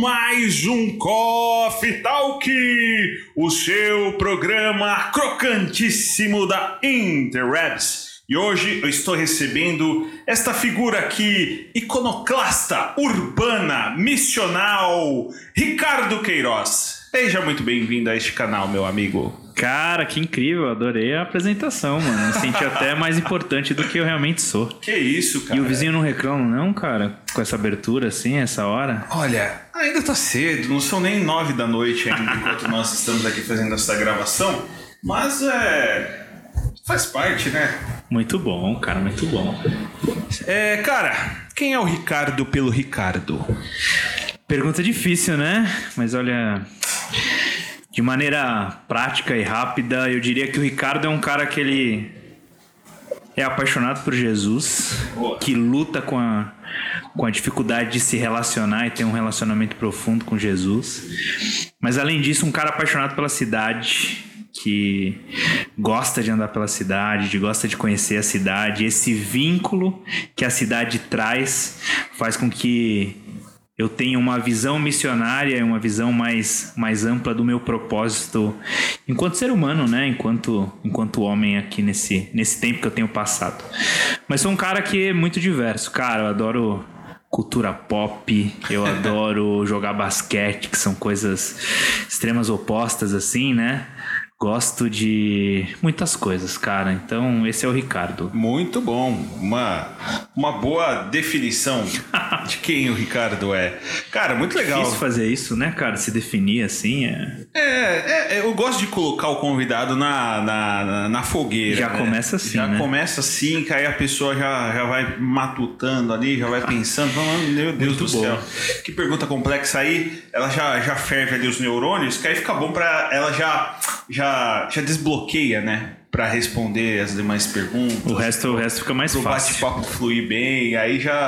mais um Coffee Talk, o seu programa crocantíssimo da Interwebs. E hoje eu estou recebendo esta figura aqui, iconoclasta, urbana, missional, Ricardo Queiroz. Seja muito bem-vindo a este canal, meu amigo. Cara, que incrível, adorei a apresentação, mano. Me senti até mais importante do que eu realmente sou. Que isso, cara. E o vizinho não reclama não, cara? Com essa abertura assim, essa hora? Olha, ainda tá cedo, não são nem 9 da noite ainda, enquanto nós estamos aqui fazendo essa gravação. Mas faz parte, né? Muito bom, cara, muito bom. Cara, quem é o Ricardo pelo Ricardo? Pergunta difícil, né? Mas olha, de maneira prática e rápida, eu diria que o Ricardo é um cara que ele é apaixonado por Jesus, que luta com a dificuldade de se relacionar e ter um relacionamento profundo com Jesus. Mas além disso, um cara apaixonado pela cidade, que gosta de andar pela cidade, gosta de conhecer a cidade. Esse vínculo que a cidade traz faz com que eu tenho uma visão missionária, uma visão mais ampla do meu propósito enquanto ser humano, né? Enquanto homem aqui nesse tempo que eu tenho passado. Mas sou um cara que é muito diverso. Cara, eu adoro cultura pop, eu adoro jogar basquete, que são coisas extremas opostas assim, né? Gosto de muitas coisas, cara. Então, esse é o Ricardo. Muito bom. Uma boa definição de quem o Ricardo é. Cara, muito legal. Difícil fazer isso, né, cara? Se definir assim. Eu gosto de colocar o convidado na fogueira. Já, né? Começa assim, já, né? Começa assim, que aí a pessoa já vai matutando ali, já vai pensando. Meu Deus muito do bom. Céu. Que pergunta complexa aí. Ela já ferve ali os neurônios, que aí fica bom pra ela já desbloqueia, né? Pra responder as demais perguntas. O resto fica mais fácil. O bate-papo fluir bem, aí já...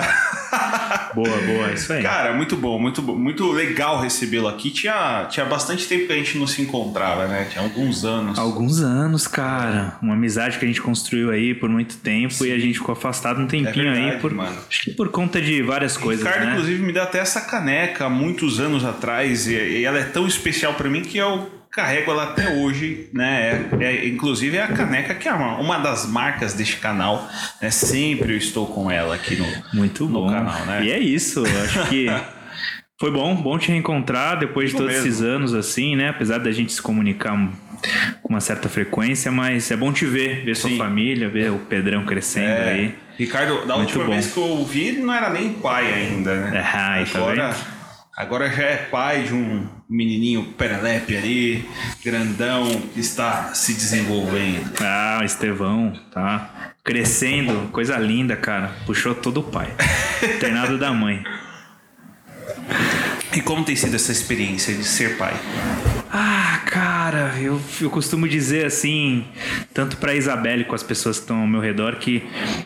Boa, isso aí. Cara, muito bom, muito legal recebê-lo aqui. Tinha bastante tempo que a gente não se encontrava, né? Tinha alguns anos. Cara. Uma amizade que a gente construiu aí por muito tempo. Sim. E a gente ficou afastado um tempinho, é verdade, aí. Mano. Acho que por conta de várias coisas, Ricardo, né? Ricardo, inclusive, me deu até essa caneca há muitos anos atrás. E ela é tão especial pra mim que eu carrego ela até hoje, né? Inclusive é a caneca que é uma das marcas deste canal, né? Sempre eu estou com ela aqui no canal, né? E é isso, acho que foi bom te reencontrar depois de todos esses anos assim, né? Apesar da gente se comunicar com uma certa frequência, mas é bom te ver sua família, ver o Pedrão crescendo aí. Ricardo, da última vez que eu ouvi, ele não era nem pai ainda, né? Ah, tá vendo? Agora já é pai de um menininho perelepe ali, grandão, que está se desenvolvendo. Ah, o Estevão, tá crescendo, coisa linda, cara. Puxou todo o pai, internado da mãe. E como tem sido essa experiência de ser pai? Ah, cara, eu costumo dizer assim, tanto pra Isabelle com as pessoas que estão ao meu redor, que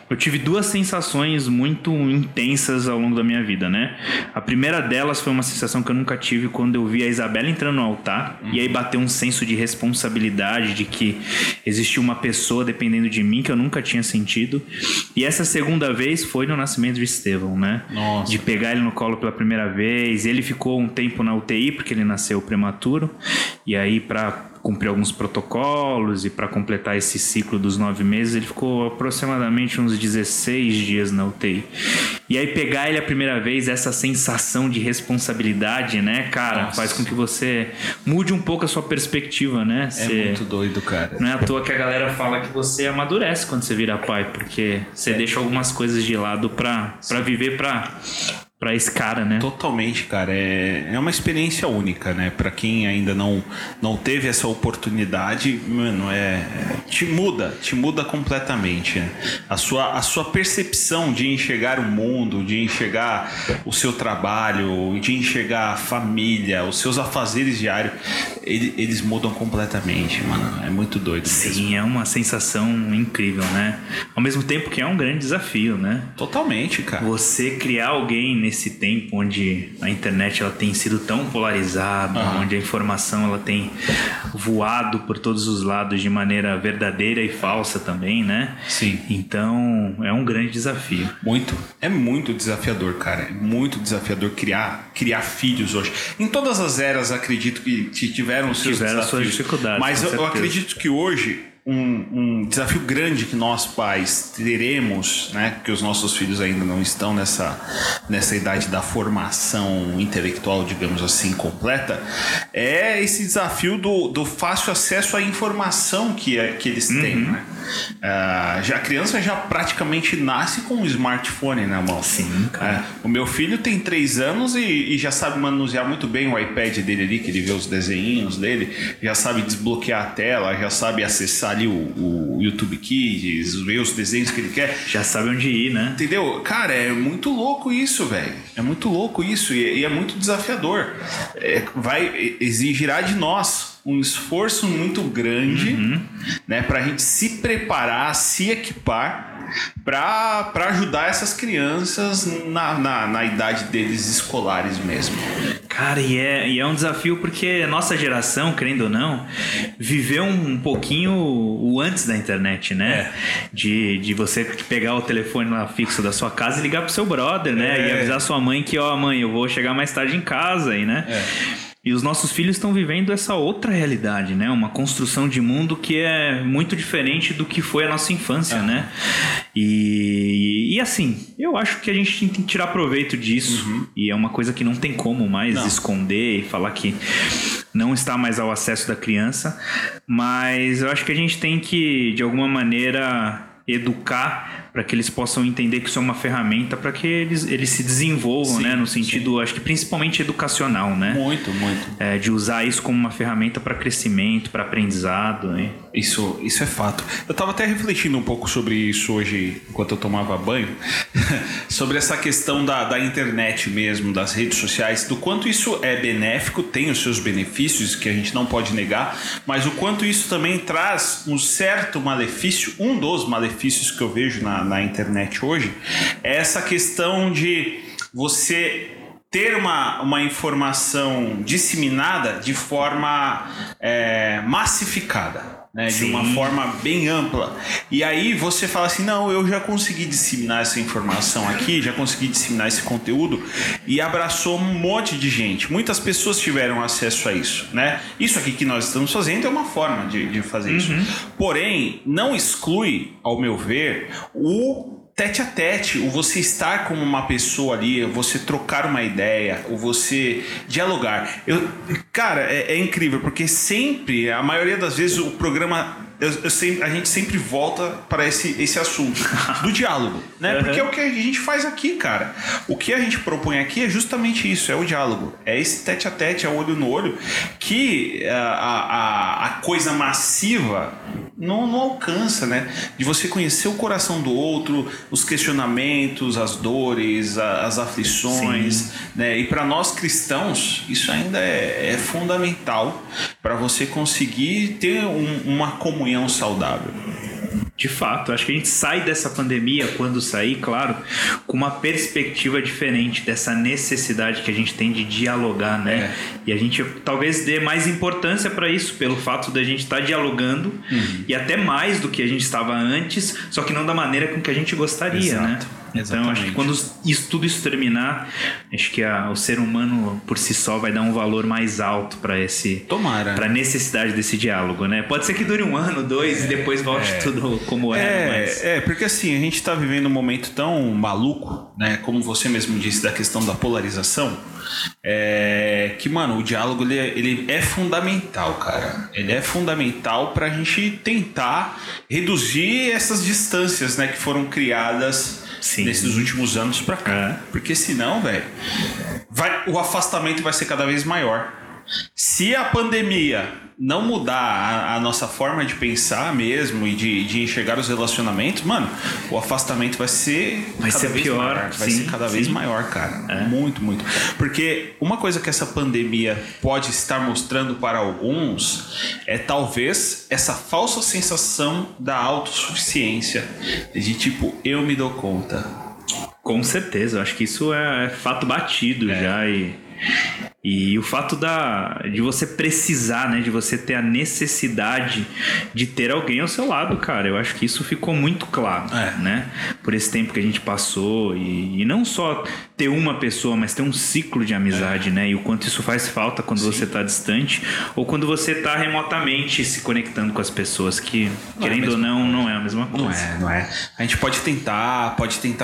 eu tive duas sensações muito intensas ao longo da minha vida, né? A primeira delas foi uma sensação que eu nunca tive quando eu vi a Isabelle entrando no altar. E aí bateu um senso de responsabilidade, de que existia uma pessoa dependendo de mim que eu nunca tinha sentido. E essa segunda vez foi no nascimento de Estevão, né? Nossa. De pegar ele no colo pela primeira vez. Ele ficou um tempo na UTI porque ele nasceu prematuro. E aí, para cumprir alguns protocolos e para completar esse ciclo dos 9 meses, ele ficou aproximadamente uns 16 dias na UTI. E aí, pegar ele a primeira vez, essa sensação de responsabilidade, né, cara? Nossa. Faz com que você mude um pouco a sua perspectiva, né? Você... É muito doido, cara. Não é à toa que a galera fala que você amadurece quando você vira pai, porque você deixa algumas coisas de lado pra viver pra esse cara, né? Totalmente, cara. É uma experiência única, né? Pra quem ainda não teve essa oportunidade, mano, te muda completamente, né? A sua percepção de enxergar o mundo, de enxergar o seu trabalho, de enxergar a família, os seus afazeres diários. eles mudam completamente, mano. É muito doido. Sim, mesmo. É uma sensação incrível, né? Ao mesmo tempo que é um grande desafio, né? Totalmente, cara. Você criar alguém nesse tempo onde a internet ela tem sido tão polarizada, onde a informação ela tem voado por todos os lados de maneira verdadeira e falsa também, né? Sim. Então, é um grande desafio. Muito. É muito desafiador, cara. É muito desafiador criar filhos hoje. Em todas as eras, acredito que tiveram seus desafios, suas dificuldades. Mas eu acredito que hoje um desafio grande que nós pais teremos, né, porque os nossos filhos ainda não estão nessa idade da formação intelectual, digamos assim, completa, é esse desafio do fácil acesso à informação que eles têm, né? A criança já praticamente nasce com um smartphone na mão. Sim, cara. O meu filho tem 3 anos e já sabe manusear muito bem o iPad dele ali, que ele vê os desenhinhos dele, já sabe desbloquear a tela, já sabe acessar ali o YouTube Kids, ver os desenhos que ele quer. Já sabe onde ir, né? Entendeu? Cara, é muito louco isso, velho. É muito louco isso e é muito desafiador. Vai exigirá de nós um esforço muito grande, né, para a gente se preparar, se equipar para ajudar essas crianças na idade deles escolares mesmo. Cara, e é um desafio porque a nossa geração, querendo ou não, viveu um pouquinho o antes da internet, né? É. De você pegar o telefone lá fixo da sua casa e ligar pro seu brother, né? É. E avisar sua mãe que, mãe, eu vou chegar mais tarde em casa aí, né? É. E os nossos filhos estão vivendo essa outra realidade, né? Uma construção de mundo que é muito diferente do que foi a nossa infância, né? E assim, eu acho que a gente tem que tirar proveito disso. E é uma coisa que não tem como mais esconder e falar que não está mais ao acesso da criança. Mas eu acho que a gente tem que, de alguma maneira, educar para que eles possam entender que isso é uma ferramenta para que eles se desenvolvam, sim, né? No sentido, sim, acho que principalmente educacional, né? Muito, muito. É, de usar isso como uma ferramenta para crescimento, para aprendizado, né? Isso é fato. Eu estava até refletindo um pouco sobre isso hoje, enquanto eu tomava banho, sobre essa questão da internet mesmo, das redes sociais, do quanto isso é benéfico, tem os seus benefícios que a gente não pode negar, mas o quanto isso também traz um certo malefício. Um dos malefícios que eu vejo na internet hoje é essa questão de você ter uma informação disseminada de forma massificada, né, de uma forma bem ampla. E aí você fala assim, não, eu já consegui disseminar essa informação aqui, já consegui disseminar esse conteúdo, e abraçou um monte de gente. Muitas pessoas tiveram acesso a isso, né? Isso aqui que nós estamos fazendo é uma forma de fazer isso. Porém, não exclui, ao meu ver, o tete a tete, ou você estar com uma pessoa ali, ou você trocar uma ideia, ou você dialogar. Cara, é incrível, porque sempre, a maioria das vezes, o programa... a gente sempre volta para esse assunto do diálogo, né? Porque é o que a gente faz aqui, cara. O que a gente propõe aqui é justamente isso, é o diálogo, é esse tete a tete, é o olho no olho, que a coisa massiva não alcança, né? De você conhecer o coração do outro, os questionamentos, as dores, as aflições, né? E para nós cristãos isso ainda é fundamental para você conseguir ter uma comunhão saudável. De fato, acho que a gente sai dessa pandemia, quando sair, claro, com uma perspectiva diferente dessa necessidade que a gente tem de dialogar, né? É. E a gente talvez dê mais importância para isso, pelo fato da gente estar dialogando, e até mais do que a gente estava antes, só que não da maneira com que a gente gostaria, né? Então, acho que quando tudo isso terminar, acho que o ser humano por si só vai dar um valor mais alto para a necessidade desse diálogo, né? Pode ser que dure 1 ano, 2 e depois volte tudo como era. Mas... porque assim, a gente está vivendo um momento tão maluco, né? Como você mesmo disse, da questão da polarização, que, mano, o diálogo ele é fundamental, cara. Ele é fundamental para a gente tentar reduzir essas distâncias, né? Que foram criadas... Sim. Nesses últimos anos pra cá. Porque senão, velho, o afastamento vai ser cada vez maior. Se a pandemia não mudar a nossa forma de pensar mesmo e de enxergar os relacionamentos, mano, o afastamento vai ser cada vez maior, cara. É. Muito. Porque uma coisa que essa pandemia pode estar mostrando para alguns é talvez essa falsa sensação da autossuficiência, de tipo, eu me dou conta. Com certeza, eu acho que isso é fato batido já E o fato de você precisar, né? De você ter a necessidade de ter alguém ao seu lado, cara. Eu acho que isso ficou muito claro, né? Por esse tempo que a gente passou. E não só ter uma pessoa, mas ter um ciclo de amizade, né? E o quanto isso faz falta quando você tá distante ou quando você tá remotamente se conectando com as pessoas que, querendo ou não, não é a mesma coisa. Não é. A gente pode tentar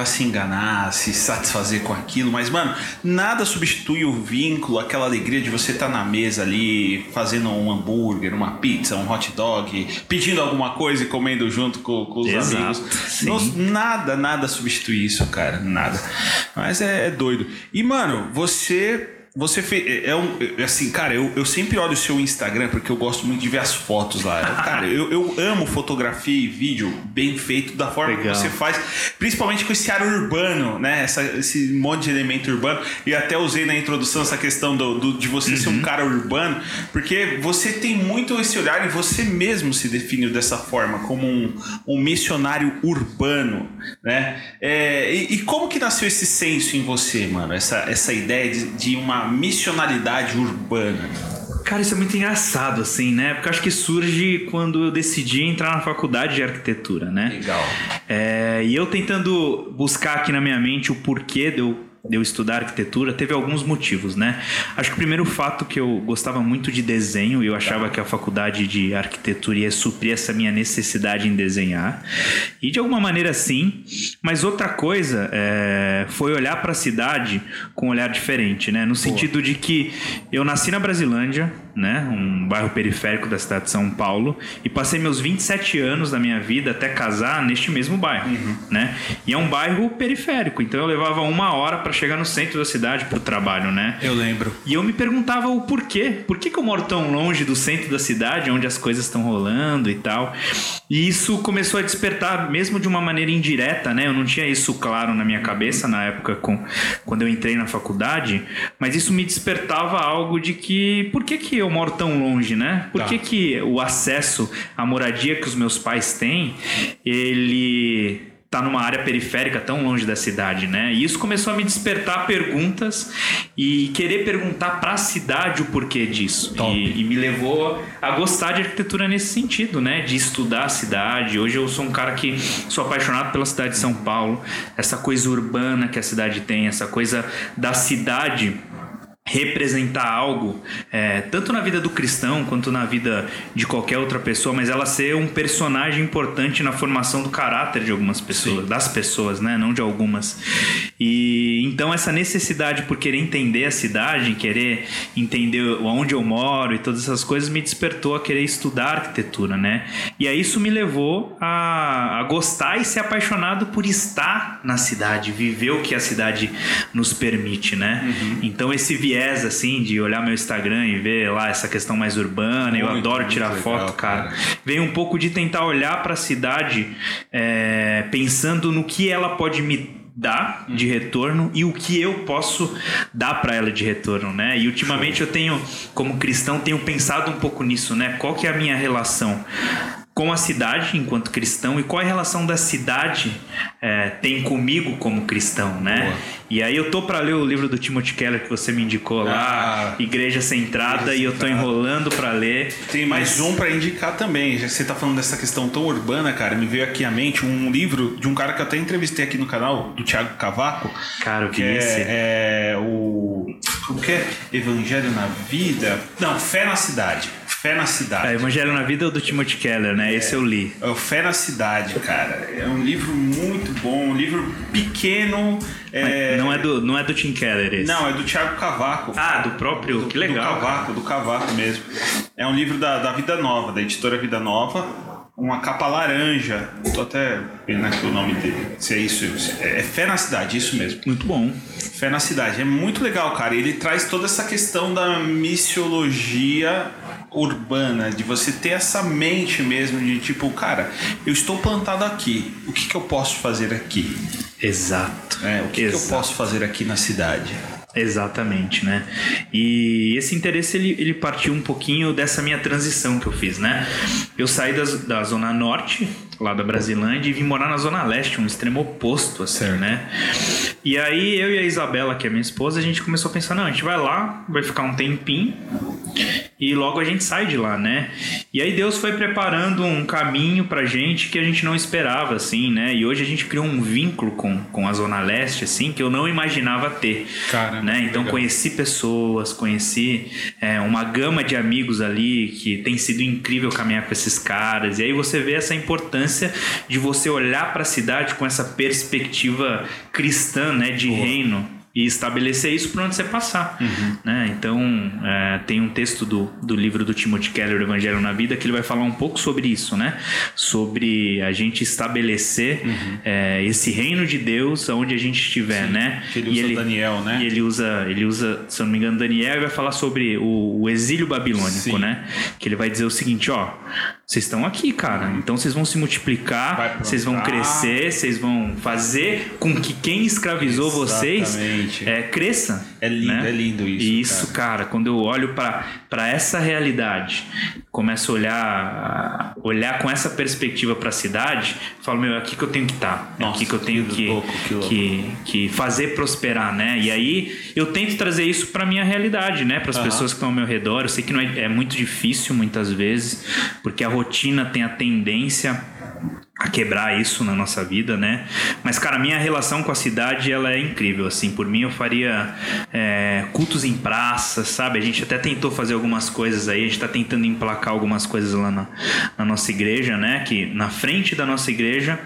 se enganar, se satisfazer com aquilo, mas, mano, nada substitui o vínculo, aquela alegria de você estar na mesa ali fazendo um hambúrguer, uma pizza, um hot dog, pedindo alguma coisa e comendo junto com os amigos. Nada substitui isso, cara, nada. Mas é doido. E, mano, você fez, assim, cara, eu sempre olho o seu Instagram porque eu gosto muito de ver as fotos lá. Cara, eu amo fotografia e vídeo bem feito da forma que você faz, principalmente com esse ar urbano, né? Esse monte de elemento urbano. E até usei na introdução essa questão de você ser um cara urbano, porque você tem muito esse olhar e você mesmo se definiu dessa forma, como um missionário urbano, né? E como que nasceu esse senso em você, mano? Essa ideia de uma missionalidade urbana. Cara, isso é muito engraçado, assim, né? Porque acho que surge quando eu decidi entrar na faculdade de arquitetura, né? Legal. E eu tentando buscar aqui na minha mente o porquê de eu estudar arquitetura, teve alguns motivos, né? Acho que o primeiro fato que eu gostava muito de desenho e eu achava que a faculdade de arquitetura ia suprir essa minha necessidade em desenhar. E de alguma maneira sim, mas outra coisa foi olhar para a cidade com um olhar diferente, né? No sentido de que eu nasci na Brasilândia, né? Um bairro periférico da cidade de São Paulo, e passei meus 27 anos da minha vida até casar neste mesmo bairro, né? E é um bairro periférico, então eu levava uma hora para chegar no centro da cidade pro trabalho, né? Eu lembro. E eu me perguntava o porquê. Por que que eu moro tão longe do centro da cidade, onde as coisas estão rolando e tal? E isso começou a despertar, mesmo de uma maneira indireta, né? Eu não tinha isso claro na minha cabeça na época quando eu entrei na faculdade, mas isso me despertava algo de que por que que eu moro tão longe, né? Por que que o acesso à moradia que os meus pais têm, ele tá numa área periférica tão longe da cidade, né? E isso começou a me despertar perguntas e querer perguntar para a cidade o porquê disso. E me levou a gostar de arquitetura nesse sentido, né? De estudar a cidade. Hoje eu sou um cara que sou apaixonado pela cidade de São Paulo, essa coisa urbana que a cidade tem, essa coisa da cidade representar algo, tanto na vida do cristão quanto na vida de qualquer outra pessoa, mas ela ser um personagem importante na formação do caráter de algumas pessoas, das pessoas, né? Não de algumas. E então essa necessidade por querer entender a cidade, querer entender onde eu moro e todas essas coisas me despertou a querer estudar arquitetura, né? E aí isso me levou a gostar e ser apaixonado por estar na cidade, viver o que a cidade nos permite, né? Então esse viés, assim, de olhar meu Instagram e ver lá essa questão mais urbana. Muito, eu adoro tirar foto, cara. Vem um pouco de tentar olhar para a cidade pensando no que ela pode me dar de retorno e o que eu posso dar para ela de retorno, né? E ultimamente eu tenho, como cristão, tenho pensado um pouco nisso, né? Qual que é a minha relação com a cidade enquanto cristão e qual é a relação da cidade tem comigo como cristão, né? Boa. E aí eu tô para ler o livro do Timothy Keller que você me indicou lá, Igreja Centrada, e eu tô enrolando para ler. Tem mais um para indicar também, já que você tá falando dessa questão tão urbana, cara, me veio aqui à mente um livro de um cara que eu até entrevistei aqui no canal, do Thiago Cavaco. Cara, que é o que é? Evangelho na Vida? Não, Fé na Cidade. Fé na Cidade. Evangelho na Vida é o do Timothy Keller, né? Esse eu li. É o Fé na Cidade, cara. É um livro muito bom, um livro pequeno. Não é do Tim Keller esse. Não, é do Thiago Cavaco. Ah, do próprio? Que legal. Do Cavaco mesmo. É um livro da Vida Nova, da editora Vida Nova. uma capa laranja. Tô até vendo aqui o nome dele. Se é isso, é Fé na Cidade, isso mesmo. Muito bom. Fé na Cidade, é muito legal, cara. Ele traz toda essa questão da missiologia urbana, de você ter essa mente mesmo de tipo, cara, eu estou plantado aqui, o que que eu posso fazer aqui? Exato. É, o que que eu posso fazer aqui na cidade? Exatamente, né? E esse interesse ele partiu um pouquinho dessa minha transição que eu fiz, né? Eu saí da Zona Norte, lá da Brasilândia, e vim morar na Zona Leste, um extremo oposto, assim, né? E aí eu e a Isabela, que é minha esposa, a gente começou a pensar, não, a gente vai lá, vai ficar um tempinho e logo a gente sai de lá, né? E aí Deus foi preparando um caminho pra gente que a gente não esperava, assim, né? E hoje a gente criou um vínculo com a Zona Leste, assim, que eu não imaginava ter. Cara, né? Então legal. Conheci pessoas, uma gama de amigos ali, que tem sido incrível caminhar com esses caras. E aí você vê essa importância de você olhar pra cidade com essa perspectiva cristã, né? De reino. E estabelecer isso para onde você passar. Uhum. Né? Então, tem um texto do livro do Timothy Keller, O Evangelho na Vida, que ele vai falar um pouco sobre isso, né? Sobre a gente estabelecer esse reino de Deus aonde a gente estiver. Sim, né? Ele usa Daniel, né? E ele usa, se eu não me engano, Daniel, e vai falar sobre o exílio babilônico. Sim. Né? Que ele vai dizer o seguinte, ó... Vocês estão aqui, cara. Então vocês vão se multiplicar, vocês vão crescer, vocês vão fazer com que quem escravizou vocês cresça. É lindo, né? É lindo isso. E isso, cara, quando eu olho para essa realidade, começo a olhar com essa perspectiva para a cidade, falo, meu, é aqui que eu tenho que estar. É aqui que eu tenho que fazer prosperar, né? E aí eu tento trazer isso para minha realidade, né? Para as pessoas que estão ao meu redor. Eu sei que não é muito difícil muitas vezes, porque a rotina tem a tendência a quebrar isso na nossa vida, né? Mas, cara, a minha relação com a cidade, ela é incrível, assim. Por mim, eu faria cultos em praças, sabe? A gente até tentou fazer algumas coisas aí. A gente tá tentando emplacar algumas coisas lá na nossa igreja, né? Que na frente da nossa igreja,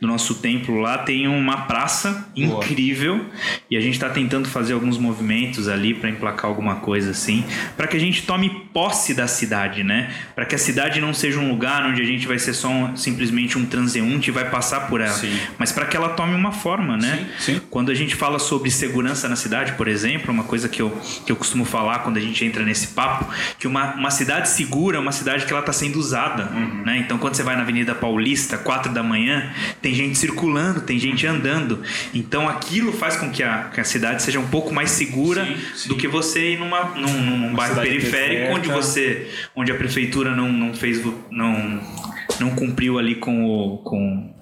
do nosso templo lá, tem uma praça incrível. Boa. E a gente tá tentando fazer alguns movimentos ali pra emplacar alguma coisa, assim. Pra que a gente tome posse da cidade, né? Pra que a cidade não seja um lugar onde a gente vai ser só simplesmente um transeunte vai passar por ela. Sim. Mas para que ela tome uma forma, né? Sim, sim. Quando a gente fala sobre segurança na cidade, por exemplo, uma coisa que eu costumo falar quando a gente entra nesse papo, que uma cidade segura é uma cidade que ela está sendo usada. Uhum. Né? Então, quando você vai na Avenida Paulista, 4 da manhã, tem gente circulando, tem gente andando. Então, aquilo faz com que a cidade seja um pouco mais segura, sim, sim, do que você ir num bairro periférico onde a prefeitura não fez... Não cumpriu ali com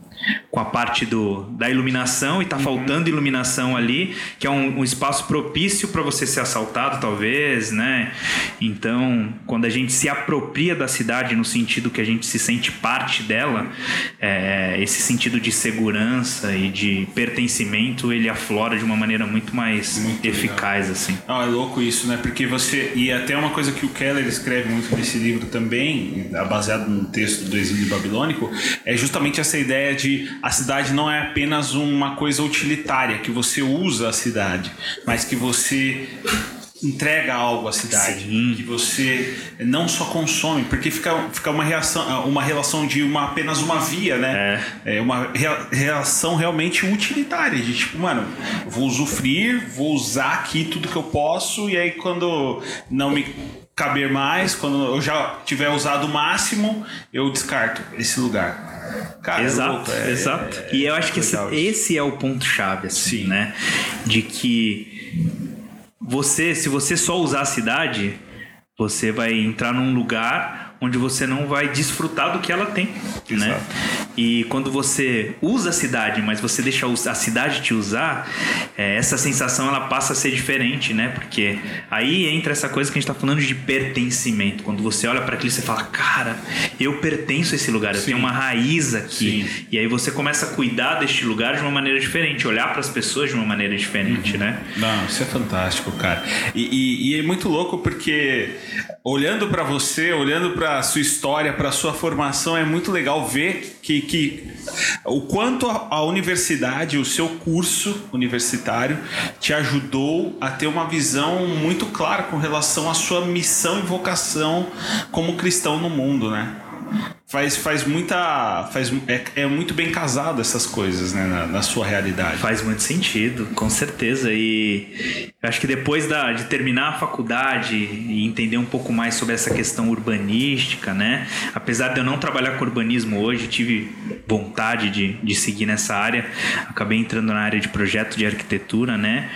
a parte da iluminação e tá faltando iluminação ali, que é um espaço propício para você ser assaltado, talvez, né? Então, quando a gente se apropria da cidade no sentido que a gente se sente parte dela, esse sentido de segurança e de pertencimento, ele aflora de uma maneira muito mais eficaz, legal, assim. Ah, é louco isso, né? Porque você... E até uma coisa que o Keller escreve muito nesse livro também, baseado no texto do Exílio Babilônico, é justamente essa ideia de a cidade não é apenas uma coisa utilitária, que você usa a cidade, mas que você entrega algo à cidade. Sim. Que você não só consome, porque fica uma relação de apenas uma via, né? É uma relação realmente utilitária, de tipo, mano, vou usufruir, vou usar aqui tudo que eu posso, e aí quando não me caber mais, quando eu já tiver usado o máximo, eu descarto esse lugar. Cara, exato, exato. E eu acho que esse é o ponto-chave, assim, né? De que se você só usar a cidade, você vai entrar num lugar onde você não vai desfrutar do que ela tem, né? Exato. E quando você usa a cidade, mas você deixa a cidade te usar, essa sensação ela passa a ser diferente, né? Porque aí entra essa coisa que a gente tá falando de pertencimento. Quando você olha para aquilo, você fala, cara, eu pertenço a esse lugar, eu tenho uma raiz aqui. Sim. E aí você começa a cuidar deste lugar de uma maneira diferente, olhar para as pessoas de uma maneira diferente, né? Não, isso é fantástico, cara. E é muito louco porque olhando para você, olhando para a sua história, para a sua formação, é muito legal ver que o quanto a universidade, o seu curso universitário, te ajudou a ter uma visão muito clara com relação à sua missão e vocação como cristão no mundo, né? É muito bem casado essas coisas, né? Na sua realidade. Faz muito sentido, com certeza. E eu acho que depois de terminar a faculdade e entender um pouco mais sobre essa questão urbanística, né? Apesar de eu não trabalhar com urbanismo hoje, tive vontade de seguir nessa área. Acabei entrando na área de projeto de arquitetura, né?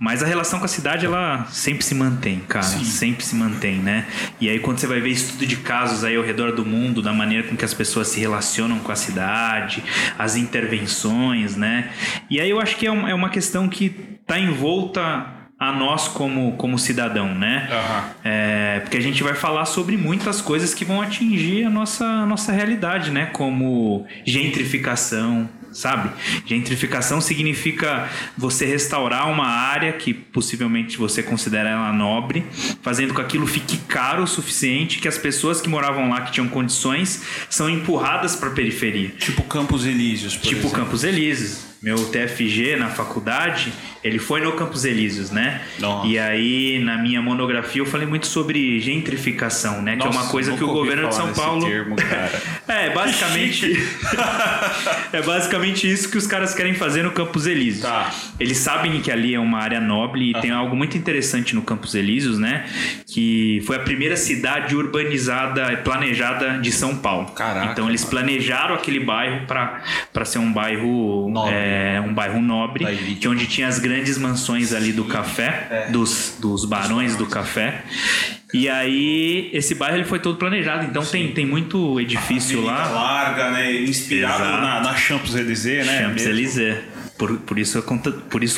Mas a relação com a cidade, ela sempre se mantém, cara. Sim. Sempre se mantém, né? E aí quando você vai ver estudo de casos aí ao redor do mundo, da maneira com que as pessoas se relacionam com a cidade, as intervenções, né? E aí eu acho que é uma questão que está envolta a nós como cidadão, né? Uhum. Porque a gente vai falar sobre muitas coisas que vão atingir a nossa realidade, né? Como gentrificação, sabe? Gentrificação significa você restaurar uma área que possivelmente você considera ela nobre, fazendo com que aquilo fique caro o suficiente que as pessoas que moravam lá, que tinham condições, são empurradas para a periferia. Tipo Campos Elíseos, por exemplo. Campos Elíseos. Meu TFG na faculdade, ele foi no Campos Elíseos, né? Nossa. E aí, na minha monografia, eu falei muito sobre gentrificação, né? Nossa, que é uma coisa que o governo de São Paulo... Termo, cara. É basicamente isso que os caras querem fazer no Campos Elíseos. Tá. Eles sabem que ali é uma área nobre e tem algo muito interessante no Campos Elíseos, né? Que foi a primeira cidade urbanizada e planejada de São Paulo. Caraca, então, eles planejaram aquele bairro para ser um bairro... Nobre. Um bairro nobre, que onde tinha as grandes mansões ali do café, dos barões do café. E aí, esse bairro ele foi todo planejado, então tem muito edifício lá. Larga, né? Inspirado na Champs-Élysées, né? Champs-Élysées. Por isso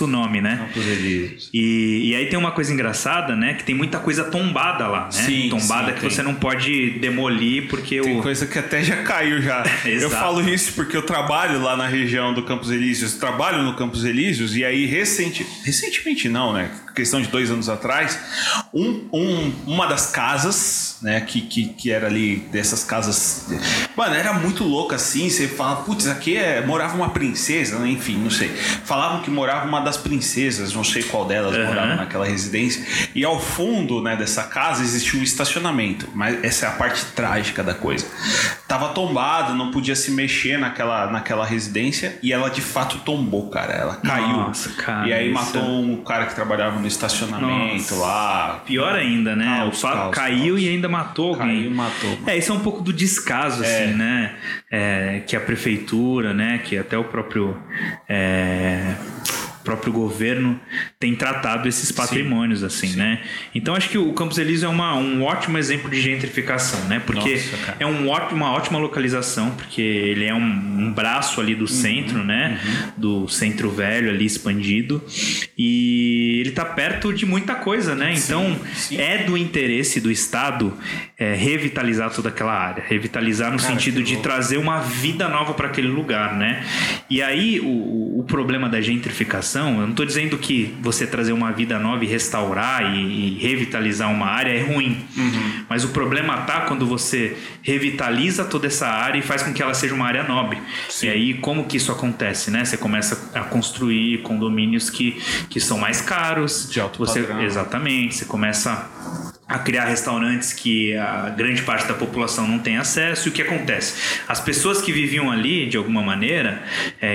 o nome, né? Campos Elíseos. E aí tem uma coisa engraçada, né? Que tem muita coisa tombada lá, né? Sim, tombada que você não pode demolir porque... Tem coisa que até já caiu já. Eu falo isso porque eu trabalho lá na região do Campos Elíseos. Trabalho no Campos Elíseos e aí recentemente não, né? Questão de 2 anos atrás, uma das casas, né? Que era ali dessas casas... Mano, era muito louco assim. Você fala, putz, aqui morava uma princesa, né? Enfim, não sei. Falavam que morava uma das princesas, não sei qual delas morava naquela residência. E ao fundo, né, dessa casa existia um estacionamento, mas essa é a parte trágica da coisa. Tava tombada, não podia se mexer naquela residência e ela de fato tombou, cara. Ela caiu. Nossa, cara, e aí matou um cara que trabalhava no estacionamento. Nossa, lá. Pior ainda, né? Caos, o fato caiu e ainda matou alguém. Caiu e matou. Isso é um pouco do descaso, assim, né? Que a prefeitura, né? Que até o próprio governo tem tratado esses patrimônios, assim, né? Então acho que o Campos Elíseos é um ótimo exemplo de gentrificação, né? Porque é uma ótima localização, porque ele é um braço ali do centro, né? Do centro velho ali expandido, e ele tá perto de muita coisa, né? Então é do interesse do Estado revitalizar toda aquela área, revitalizar no sentido de trazer uma vida nova para aquele lugar, né? E aí o problema da gentrificação, eu não estou dizendo que você trazer uma vida nova e restaurar e revitalizar uma área é ruim, mas o problema tá quando você revitaliza toda essa área e faz com que ela seja uma área nobre. Sim. E aí como que isso acontece, né? Você começa a construir condomínios que são mais caros, de alto padrão. Exatamente, você começa a criar restaurantes que a grande parte da população não tem acesso. E o que acontece? As pessoas que viviam ali, de alguma maneira,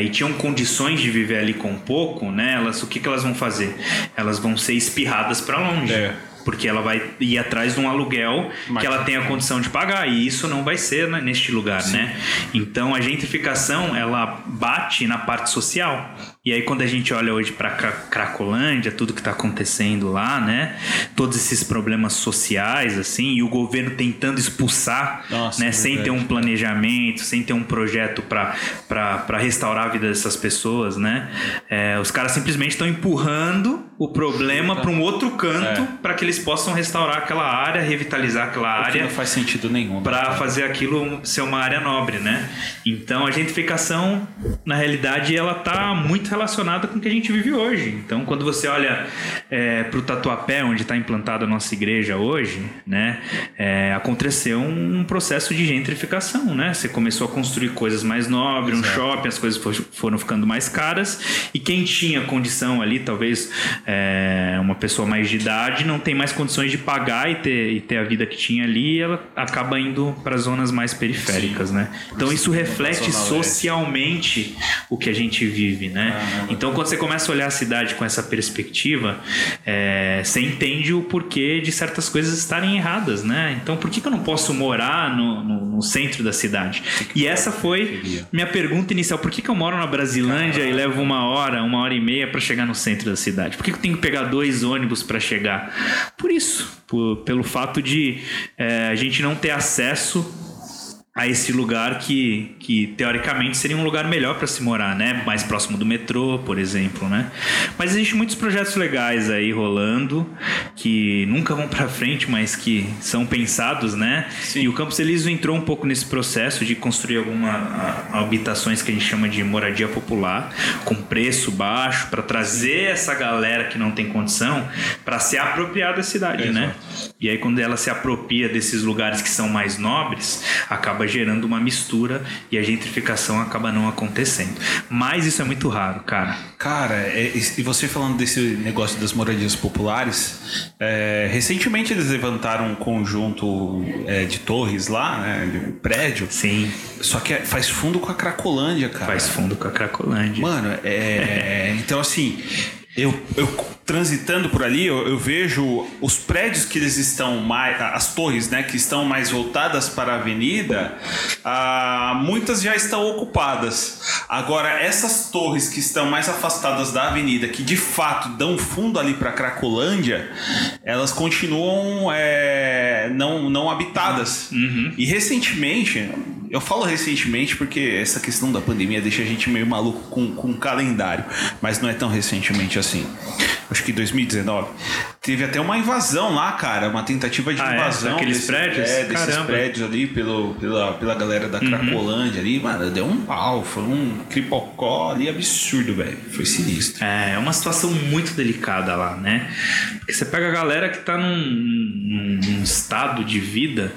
e tinham condições de viver ali com pouco, né? O que elas vão fazer? Elas vão ser espirradas para longe. Porque ela vai ir atrás de um aluguel que ela tem a condição de pagar, e isso não vai ser, né, neste lugar, né? Então a gentrificação, ela bate na parte social. E aí quando a gente olha hoje para Cracolândia, tudo que está acontecendo lá, né? Todos esses problemas sociais, assim, e o governo tentando expulsar, né? Sem ter um planejamento, sem ter um projeto para restaurar a vida dessas pessoas, né? Os caras simplesmente estão empurrando o problema para um outro canto para que eles possam restaurar aquela área, revitalizar aquela área. Não faz sentido nenhum. Para fazer aquilo ser uma área nobre, né? Então a gentrificação, na realidade, ela tá muito relacionada com o que a gente vive hoje. Então, quando você olha para o Tatuapé, onde está implantada a nossa igreja hoje, né, aconteceu um processo de gentrificação, né? Você começou a construir coisas mais nobres, um shopping, as coisas foram ficando mais caras, e quem tinha condição ali, talvez uma pessoa mais de idade não tem mais condições de pagar e ter a vida que tinha ali, e ela acaba indo para zonas mais periféricas, né? Então isso reflete socialmente o que a gente vive, né? Então quando você começa a olhar a cidade com essa perspectiva, você entende o porquê de certas coisas estarem erradas, né? Então por que eu não posso morar no centro da cidade? E essa foi minha pergunta inicial: por que eu moro na Brasilândia e levo uma hora e meia para chegar no centro da cidade? Por que eu tenho que pegar 2 ônibus para chegar? Por isso, pelo fato de a gente não ter acesso a esse lugar que teoricamente seria um lugar melhor para se morar, né? Mais próximo do metrô, por exemplo, né? Mas existem muitos projetos legais aí rolando que nunca vão para frente, mas que são pensados, né? Sim. E o Campos Elíseos entrou um pouco nesse processo de construir algumas habitações que a gente chama de moradia popular, com preço baixo, para trazer essa galera que não tem condição para se apropriar da cidade, né? E aí quando ela se apropria desses lugares que são mais nobres, acaba gerando uma mistura e a gentrificação acaba não acontecendo. Mas isso é muito raro, cara. E você falando desse negócio das moradias populares, recentemente eles levantaram um conjunto de torres lá, né, de um prédio. Sim. Só que faz fundo com a Cracolândia, cara. Mano, então assim, eu transitando por ali, eu vejo os prédios que eles estão mais... As torres, né, que estão mais voltadas para a avenida, muitas já estão ocupadas. Agora, essas torres que estão mais afastadas da avenida, que de fato dão fundo ali para a Cracolândia, elas continuam não habitadas. Uhum. E recentemente... Eu falo recentemente porque essa questão da pandemia deixa a gente meio maluco com o calendário, mas não é tão recentemente assim. Acho que 2019 teve até uma invasão lá, cara, uma tentativa de invasão daqueles prédios, desses prédios ali pela galera da Cracolândia ali, mano, deu um pau, foi um cripocó ali absurdo, velho, foi sinistro. É uma situação muito delicada lá, né? Porque você pega a galera que tá num estado de vida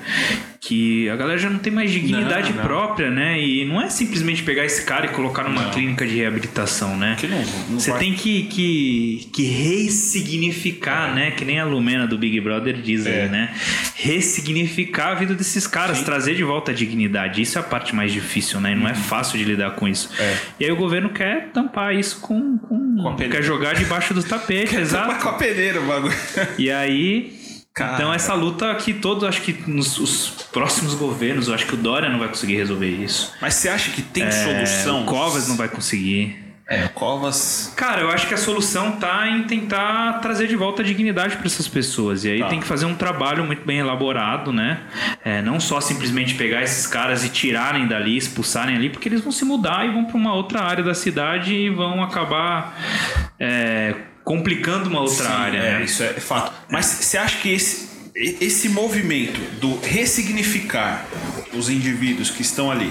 que a galera já não tem mais dignidade própria, né? E não é simplesmente pegar esse cara e colocar numa clínica de reabilitação, né? Que não você tem que ressignificar, né? Que nem a Lumena do Big Brother diz aí, né? Ressignificar a vida desses caras, trazer de volta a dignidade. Isso é a parte mais difícil, né? E não é fácil de lidar com isso. E aí o governo quer tampar isso com quer jogar debaixo do tapete, exato. Tampar com a peneira o bagulho. E aí... Então essa luta aqui acho que nos próximos governos, eu acho que o Dória não vai conseguir resolver isso. Mas você acha que tem solução? O Covas não vai conseguir. O Covas... Cara, eu acho que a solução tá em tentar trazer de volta a dignidade para essas pessoas. E aí tem que fazer um trabalho muito bem elaborado, né? Não só simplesmente pegar esses caras e tirarem dali, expulsarem ali, porque eles vão se mudar e vão para uma outra área da cidade e vão acabar... complicando uma outra área, né? Isso é fato. Mas você acha que esse movimento do ressignificar os indivíduos que estão ali,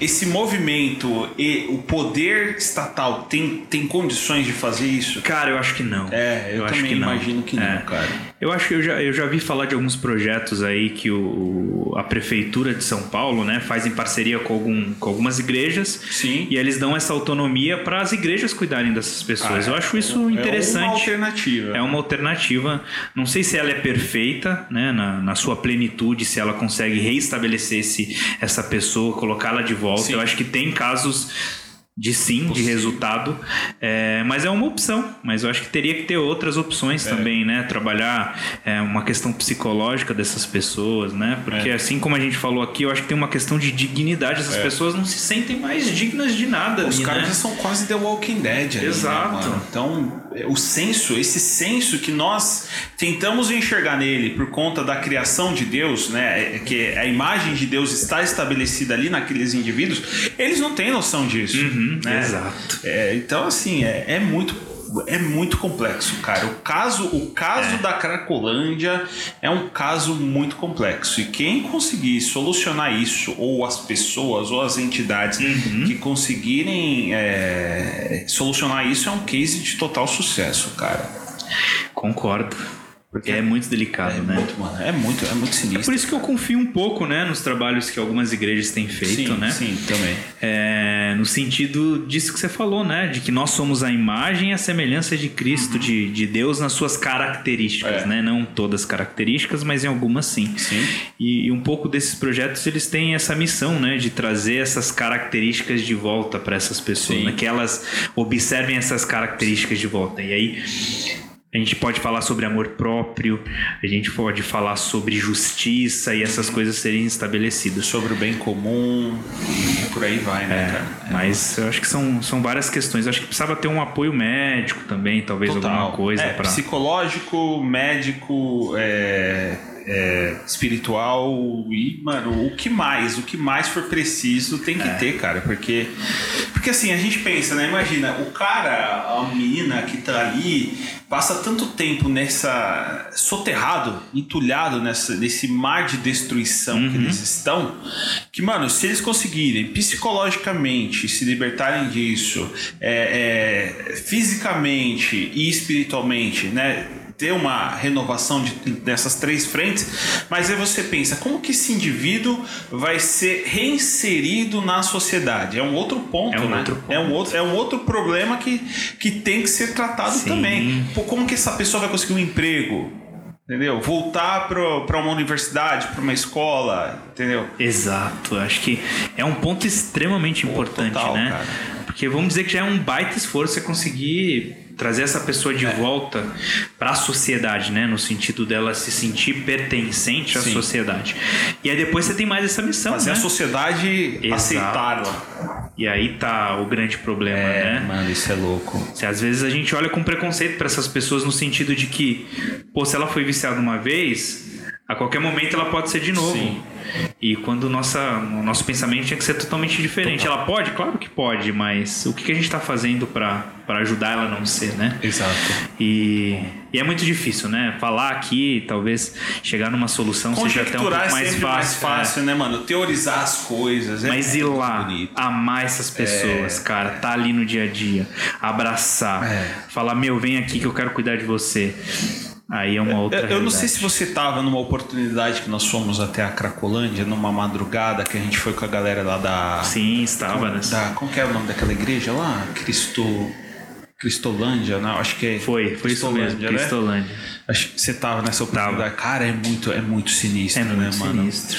esse movimento e o poder estatal tem condições de fazer isso? Cara, eu acho que não. Eu também imagino que não, cara. Eu acho que eu já vi falar de alguns projetos aí que a Prefeitura de São Paulo, né, faz em parceria com algumas igrejas. Sim. E eles dão essa autonomia para as igrejas cuidarem dessas pessoas. Eu acho isso interessante. É uma alternativa. Não sei se ela é perfeita, né, na sua plenitude, se ela consegue reestabelecer essa pessoa, colocá-la de volta. Sim. Eu acho que tem casos... de resultado, mas é uma opção, mas eu acho que teria que ter outras opções também, né, trabalhar uma questão psicológica dessas pessoas, né, porque assim como a gente falou aqui, eu acho que tem uma questão de dignidade, essas pessoas não se sentem mais dignas de nada. Os caras já são quase The Walking Dead ali, exato, né, então esse senso que nós tentamos enxergar nele por conta da criação de Deus, né, que a imagem de Deus está estabelecida ali naqueles indivíduos, eles não têm noção disso. Exato. Então assim, é muito complexo, cara. O caso da Cracolândia é um caso muito complexo, e quem conseguir solucionar isso, ou as pessoas ou as entidades que conseguirem solucionar isso, é um case de total sucesso, cara. Concordo. Porque é muito delicado, né? Muito, mano, é muito sinistro. É por isso que eu confio um pouco, né, nos trabalhos que algumas igrejas têm feito, sim, né? Sim, também. É, no sentido disso que você falou, né? De que nós somos a imagem e a semelhança de Cristo, uhum, de Deus nas suas características, né? Não todas características, mas em algumas sim. Sim. E um pouco desses projetos, eles têm essa missão, né? De trazer essas características de volta para essas pessoas, né? Que elas observem essas características de volta. E aí... a gente pode falar sobre amor próprio, a gente pode falar sobre justiça e essas coisas serem estabelecidas. Sobre o bem comum, por aí vai, né, cara? Mas eu acho que são várias questões. Eu acho que precisava ter um apoio médico também, talvez. Total. Alguma coisa. É, pra... psicológico, médico, espiritual e, mano, o que mais for preciso tem que ter, cara, porque assim, a gente pensa, né, imagina, o cara, a menina que tá ali, passa tanto tempo soterrado, entulhado nesse mar de destruição, uhum, que eles estão, que, mano, se eles conseguirem psicologicamente se libertarem disso, fisicamente e espiritualmente, né, ter uma renovação dessas três frentes, mas aí você pensa, como que esse indivíduo vai ser reinserido na sociedade? É um outro ponto, né? Outro ponto. É um outro problema que tem que ser tratado, sim, também. Pô, como que essa pessoa vai conseguir um emprego? Entendeu? Voltar para uma universidade, para uma escola, entendeu? Exato, acho que é um ponto extremamente importante, total, né? Cara. Porque vamos dizer que já é um baita esforço você conseguir trazer essa pessoa de volta para a sociedade, né? No sentido dela se sentir pertencente à, sim, sociedade. E aí depois você tem mais essa missão, fazer, né, a sociedade aceitá-la. E aí tá o grande problema, né? Mano, isso é louco. Às vezes a gente olha com preconceito para essas pessoas no sentido de que, pô, se ela foi viciada uma vez, a qualquer momento ela pode ser de novo. Sim. E quando o nosso pensamento tinha que ser totalmente diferente. Total. Ela pode? Claro que pode, mas o que a gente está fazendo para ajudar ela a não ser, né? Exato. E é muito difícil, né? Falar aqui, talvez chegar numa solução seja até um pouco mais fácil. Mais fácil, né, mano? Teorizar as coisas. Mas ir lá, bonito, amar essas pessoas, cara. Tá ali no dia a dia. Abraçar. Falar, meu, vem aqui que eu quero cuidar de você. Aí é uma outra realidade. Eu não sei se você estava numa oportunidade que nós fomos até a Cracolândia, numa madrugada que a gente foi com a galera lá da... Sim, estava, né? Como que é o nome daquela igreja lá? Cristolândia, né? Acho que é... Foi isso mesmo, né? Cristolândia. Acho que você estava nessa oportunidade. Cara, é muito sinistro, né, mano? É muito sinistro.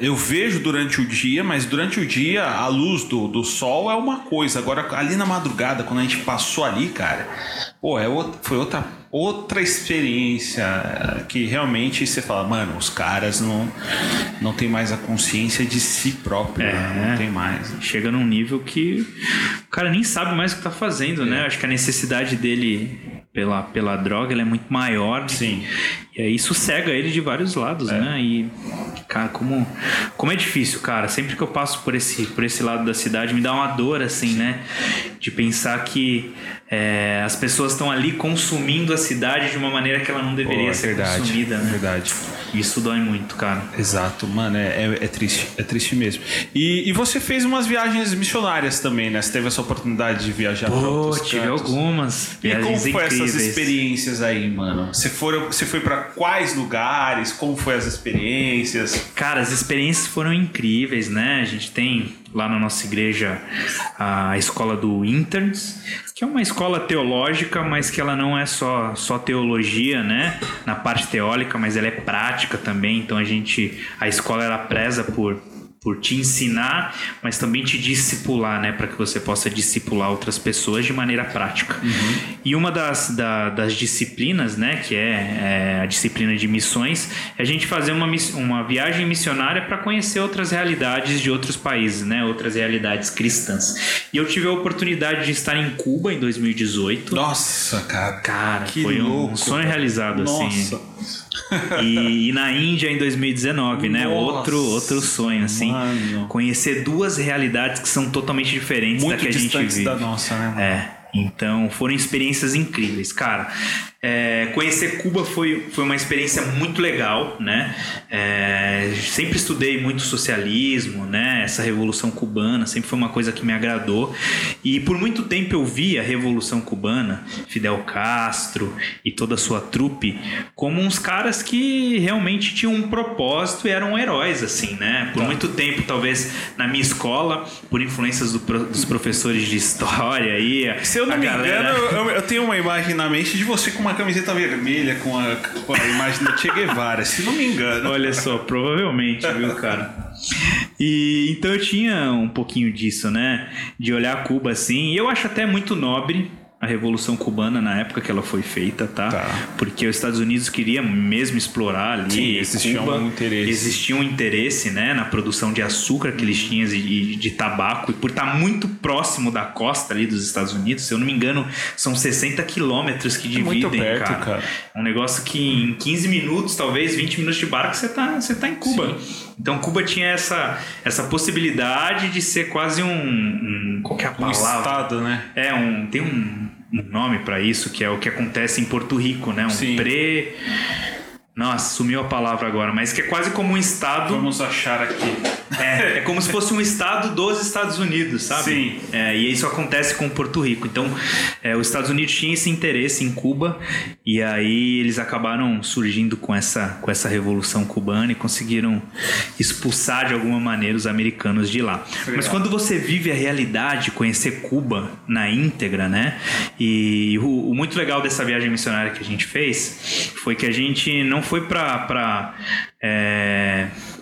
Eu vejo durante o dia, mas durante o dia a luz do sol é uma coisa. Agora, ali na madrugada, quando a gente passou ali, cara... Pô, foi outra experiência que realmente você fala, mano, os caras não tem mais a consciência de si próprio, né? Não tem mais. Chega num nível que o cara nem sabe mais o que tá fazendo, né? Acho que a necessidade dele pela droga, ela é muito maior. Sim. E aí isso cega ele de vários lados, né? E, cara, como é difícil, cara. Sempre que eu passo por esse lado da cidade, me dá uma dor, assim, né? De pensar que as pessoas estão ali consumindo a cidade de uma maneira que ela não deveria ser consumida, né? É verdade. Isso dói muito, cara. Exato, mano. É triste. É triste mesmo. E você fez umas viagens missionárias também, né? Você teve essa oportunidade de viajar para outros cantos. Tive algumas. E como foi essas experiências aí, mano? Você foi para quais lugares? Como foram as experiências? Cara, as experiências foram incríveis, né? A gente tem lá na nossa igreja a escola do Interns, que é uma escola teológica, mas que ela não é só teologia, né? Na parte teórica, mas ela é prática também. Então a escola era preza por te ensinar, mas também te discipular, né? Para que você possa discipular outras pessoas de maneira prática. Uhum. E uma das disciplinas, né? Que é a disciplina de missões, é a gente fazer uma viagem missionária para conhecer outras realidades de outros países, né? Outras realidades cristãs. E eu tive a oportunidade de estar em Cuba em 2018. Nossa, cara! Cara, que foi louco, um sonho realizado, assim. E na Índia em 2019, né? Nossa, outro sonho, assim. Mano. Conhecer duas realidades que são totalmente diferentes da que a gente vive. Muito distantes da nossa, né, mano? Então foram experiências incríveis, cara. Conhecer Cuba foi uma experiência muito legal, né? Sempre estudei muito socialismo, né? Essa Revolução Cubana sempre foi uma coisa que me agradou. E por muito tempo eu vi a Revolução Cubana, Fidel Castro e toda a sua trupe, como uns caras que realmente tinham um propósito e eram heróis, assim, né? Por muito tempo, talvez na minha escola, por influências dos professores de história aí... Se eu não me engano, eu tenho uma imagem na mente de você com uma camiseta vermelha com a imagem do Che Guevara, se não me engano. Olha só, provavelmente, viu, cara? E então eu tinha um pouquinho disso, né? De olhar Cuba assim, e eu acho até muito nobre a Revolução Cubana na época que ela foi feita, tá? Porque os Estados Unidos queria mesmo explorar ali. Sim, existia Cuba, um interesse. Existia um interesse, né, na produção de açúcar que eles tinham e de tabaco. E por estar muito próximo da costa ali dos Estados Unidos, se eu não me engano, são 60 quilômetros que dividem, muito perto, cara. É um negócio que em 15 minutos, talvez 20 minutos de barco, você tá em Cuba. Sim. Então Cuba tinha essa possibilidade de ser quase um... Qual que é a palavra? Um estado, né? Tem um nome pra isso, que é o que acontece em Porto Rico, né? Sim. Nossa, sumiu a palavra agora, mas que é quase como um estado... Vamos achar aqui. É como se fosse um estado dos Estados Unidos, sabe? Sim. E isso acontece com Porto Rico. Então, os Estados Unidos tinham esse interesse em Cuba, e aí eles acabaram surgindo com essa Revolução Cubana e conseguiram expulsar, de alguma maneira, os americanos de lá. Obrigado. Mas quando você vive a realidade, conhecer Cuba na íntegra, né? E o muito legal dessa viagem missionária que a gente fez foi que a gente não foi para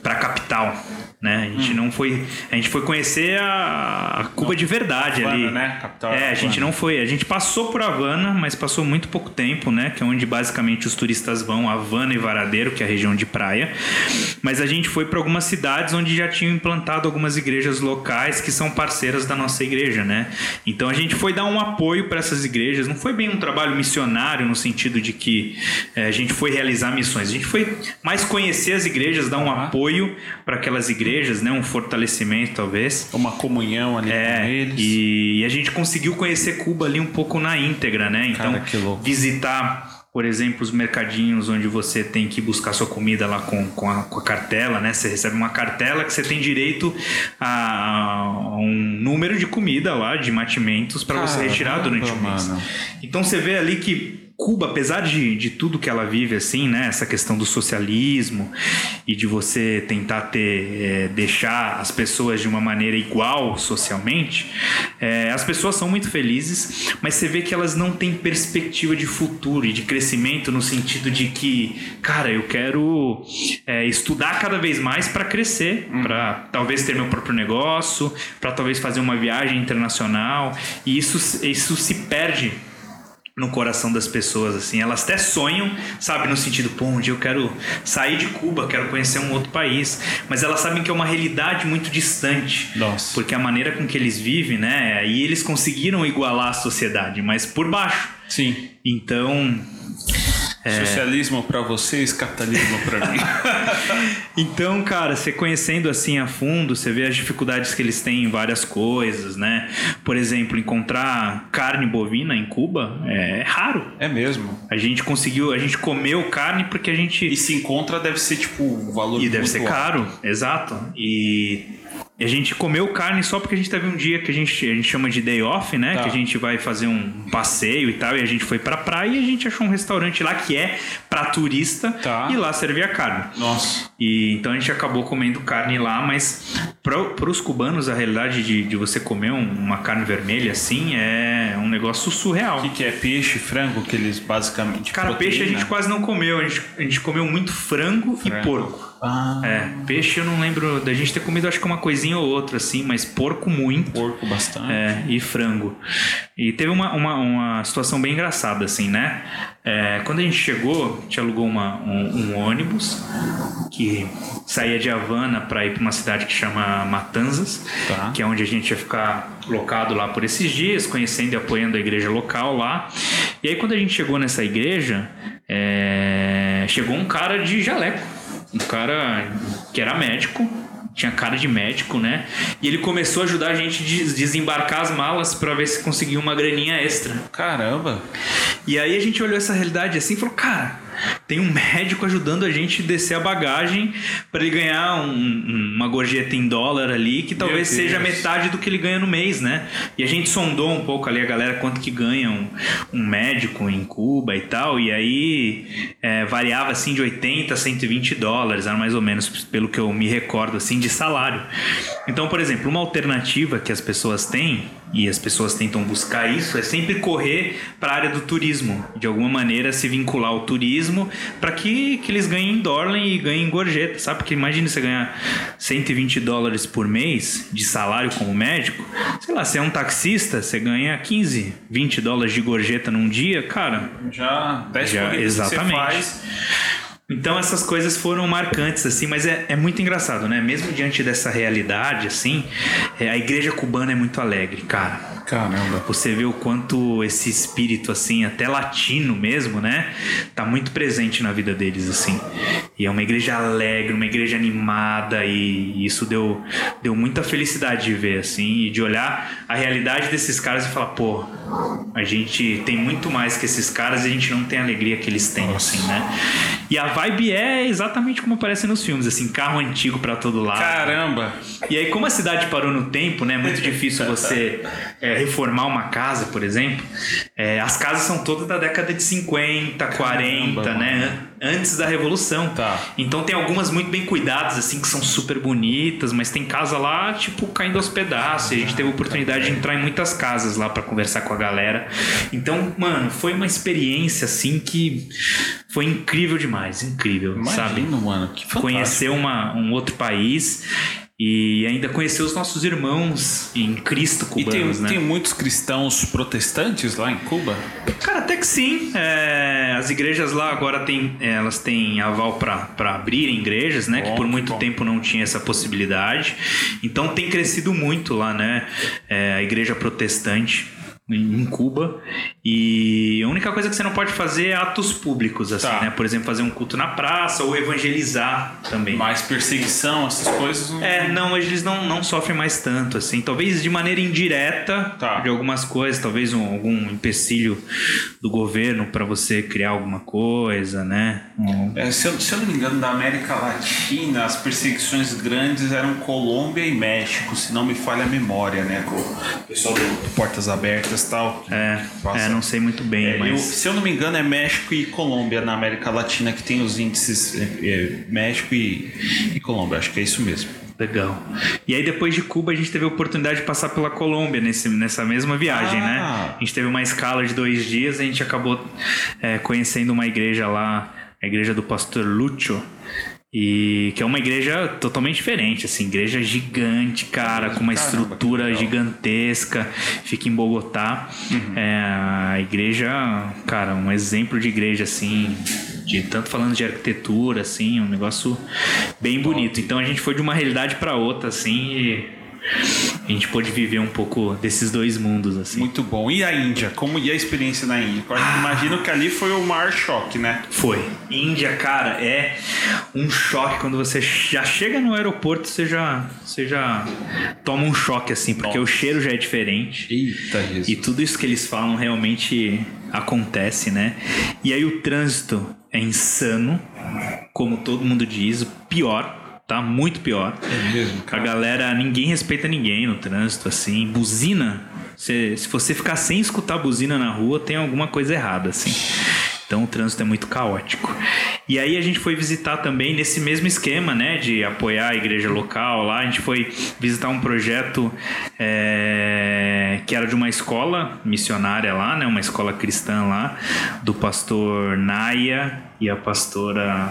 a capital, né? A gente não foi, a gente foi conhecer a Cuba de verdade, Havana, ali, né? Capital, a gente não foi, a gente passou por Havana, mas passou muito pouco tempo, né? Que é onde basicamente os turistas vão, Havana e Varadeiro, que é a região de praia. Mas a gente foi para algumas cidades onde já tinham implantado algumas igrejas locais que são parceiras da nossa igreja, né? Então a gente foi dar um apoio para essas igrejas. Não foi bem um trabalho missionário no sentido de que a gente foi realizar missões. A gente foi mais conhecer as igrejas, dar um apoio para aquelas igrejas, né? Um fortalecimento, talvez. Uma comunhão ali com eles. E a gente conseguiu conhecer Cuba ali um pouco na íntegra, né? Então, cara, que louco. Visitar... Por exemplo, os mercadinhos onde você tem que buscar sua comida lá com a cartela, né? Você recebe uma cartela que você tem direito a um número de comida lá, de mantimentos, para você retirar durante o mês. Então você vê ali que Cuba, apesar de tudo que ela vive, assim, né? Essa questão do socialismo e de você tentar deixar as pessoas de uma maneira igual socialmente, as pessoas são muito felizes, mas você vê que elas não têm perspectiva de futuro e de crescimento, no sentido de que, cara, eu quero estudar cada vez mais para crescer, para talvez ter meu próprio negócio, para talvez fazer uma viagem internacional, e isso se perde no coração das pessoas, assim. Elas até sonham, sabe, no sentido, pô, um dia eu quero sair de Cuba, quero conhecer um outro país, mas elas sabem que é uma realidade muito distante. Nossa. Porque a maneira com que eles vivem, né, e eles conseguiram igualar a sociedade, mas por baixo. Sim. Então... Socialismo pra vocês, capitalismo pra mim. Então, cara, você conhecendo assim a fundo, você vê as dificuldades que eles têm em várias coisas, né? Por exemplo, encontrar carne bovina em Cuba é raro. É mesmo. A gente comeu carne porque a gente... E se encontra, deve ser tipo um valor muito alto. E deve ser caro, exato. E a gente comeu carne só porque a gente teve um dia que a gente chama de day off, né? Tá. Que a gente vai fazer um passeio e tal. E a gente foi pra praia e a gente achou um restaurante lá que é pra turista. Tá. E lá servia carne. Nossa. E então a gente acabou comendo carne lá, mas pros cubanos a realidade de você comer uma carne vermelha assim é um negócio surreal. O que é peixe, frango, que eles basicamente... Cara, proteína. Peixe a gente quase não comeu. A gente comeu muito frango. E porco. Peixe eu não lembro da gente ter comido, acho que uma coisinha ou outra assim, mas porco muito. Porco bastante. E frango. E teve uma situação bem engraçada assim, né? Quando a gente chegou, a gente alugou um ônibus que saía de Havana para ir para uma cidade que chama Matanzas, tá, que é onde a gente ia ficar locado lá por esses dias, conhecendo e apoiando a igreja local lá. E aí quando a gente chegou nessa igreja, chegou um cara de jaleco. Um cara que era médico, tinha cara de médico, né? E ele começou a ajudar a gente a desembarcar as malas pra ver se conseguia uma graninha extra. Caramba! E aí a gente olhou essa realidade assim e falou, cara, tem um médico ajudando a gente a descer a bagagem pra ele ganhar uma gorjeta em dólar ali, que talvez seja metade do que ele ganha no mês, né? E a gente sondou um pouco ali a galera quanto que ganha um médico em Cuba e tal, e aí variava assim de 80 a 120 dólares, era mais ou menos pelo que eu me recordo assim de salário. Então, por exemplo, uma alternativa que as pessoas têm, e as pessoas tentam buscar isso, é sempre correr para a área do turismo, de alguma maneira se vincular ao turismo para que eles ganhem dólar e ganhem gorjeta, sabe? Porque imagina você ganhar 120 dólares por mês de salário como médico, sei lá, você é um taxista, você ganha 15, 20 dólares de gorjeta num dia, cara, já 10 corridas que você faz. Então essas coisas foram marcantes, assim, mas é muito engraçado, né? Mesmo diante dessa realidade, assim, a igreja cubana é muito alegre, cara. Caramba. Você vê o quanto esse espírito, assim, até latino mesmo, né? Tá muito presente na vida deles, assim. E é uma igreja alegre, uma igreja animada, e isso deu muita felicidade de ver, assim, e de olhar a realidade desses caras e falar, pô, a gente tem muito mais que esses caras e a gente não tem a alegria que eles têm, assim, né? E a vibe é exatamente como aparece nos filmes, assim, carro antigo pra todo lado. Caramba! E aí, como a cidade parou no tempo, né? É muito difícil você... reformar uma casa, por exemplo, as casas são todas da década de 50, 40, caramba, né? Antes da Revolução. Tá. Então tem algumas muito bem cuidadas, assim, que são super bonitas, mas tem casa lá, tipo, caindo aos pedaços. A gente teve a oportunidade de entrar em muitas casas lá pra conversar com a galera. Então, mano, foi uma experiência, assim, que foi incrível demais, incrível. Imagino, sabe? Mano, que fantástico. Conhecer um outro país... E ainda conhecer os nossos irmãos em Cristo cubanos, né? E tem muitos cristãos protestantes lá em Cuba? Cara, até que sim. As igrejas lá agora elas têm aval para abrir igrejas, né? Bom, que por muito tempo não tinha essa possibilidade. Então tem crescido muito lá, né? A igreja protestante em Cuba. E a única coisa que você não pode fazer é atos públicos, assim, tá, né? Por exemplo, fazer um culto na praça ou evangelizar também. Mais perseguição, essas coisas... Não... Não, eles não sofrem mais tanto, assim. Talvez de maneira indireta, tá, de algumas coisas, talvez algum empecilho do governo para você criar alguma coisa, né? Se eu não me engano, da América Latina, as perseguições grandes eram Colômbia e México, se não me falha a memória, né? O pessoal do Portas Abertas e tal. Não sei muito bem, mas... se eu não me engano, é México e Colômbia na América Latina que tem os índices México e Colômbia. Acho que é isso mesmo. Legal. E aí depois de Cuba a gente teve a oportunidade de passar pela Colômbia nessa mesma viagem, né? A gente teve uma escala de 2 dias, a gente acabou conhecendo uma igreja lá, a igreja do pastor Lúcio, e que é uma igreja totalmente diferente, assim, igreja gigante, cara, com uma estrutura gigantesca, fica em Bogotá. Uhum. A igreja, cara, um exemplo de igreja, assim, de tanto falando de arquitetura, assim, um negócio bem bonito. Então a gente foi de uma realidade para outra, assim, e a gente pôde viver um pouco desses dois mundos, assim. Muito bom. E a Índia? Como ia a experiência na Índia? Imagino que ali foi o maior choque, né? Foi. Índia, cara, é um choque. Quando você já chega no aeroporto, você já toma um choque, assim, porque o cheiro já é diferente. Eita, Jesus. E tudo isso que eles falam realmente acontece, né? E aí o trânsito é insano, como todo mundo diz, o pior. Tá muito pior. É mesmo, cara. A galera, ninguém respeita ninguém no trânsito, assim. Buzina. Se você ficar sem escutar buzina na rua, tem alguma coisa errada, assim. Então o trânsito é muito caótico. E aí a gente foi visitar também nesse mesmo esquema, né? De apoiar a igreja local lá. A gente foi visitar um projeto que era de uma escola missionária lá, né? Uma escola cristã lá, do pastor Naya e a pastora...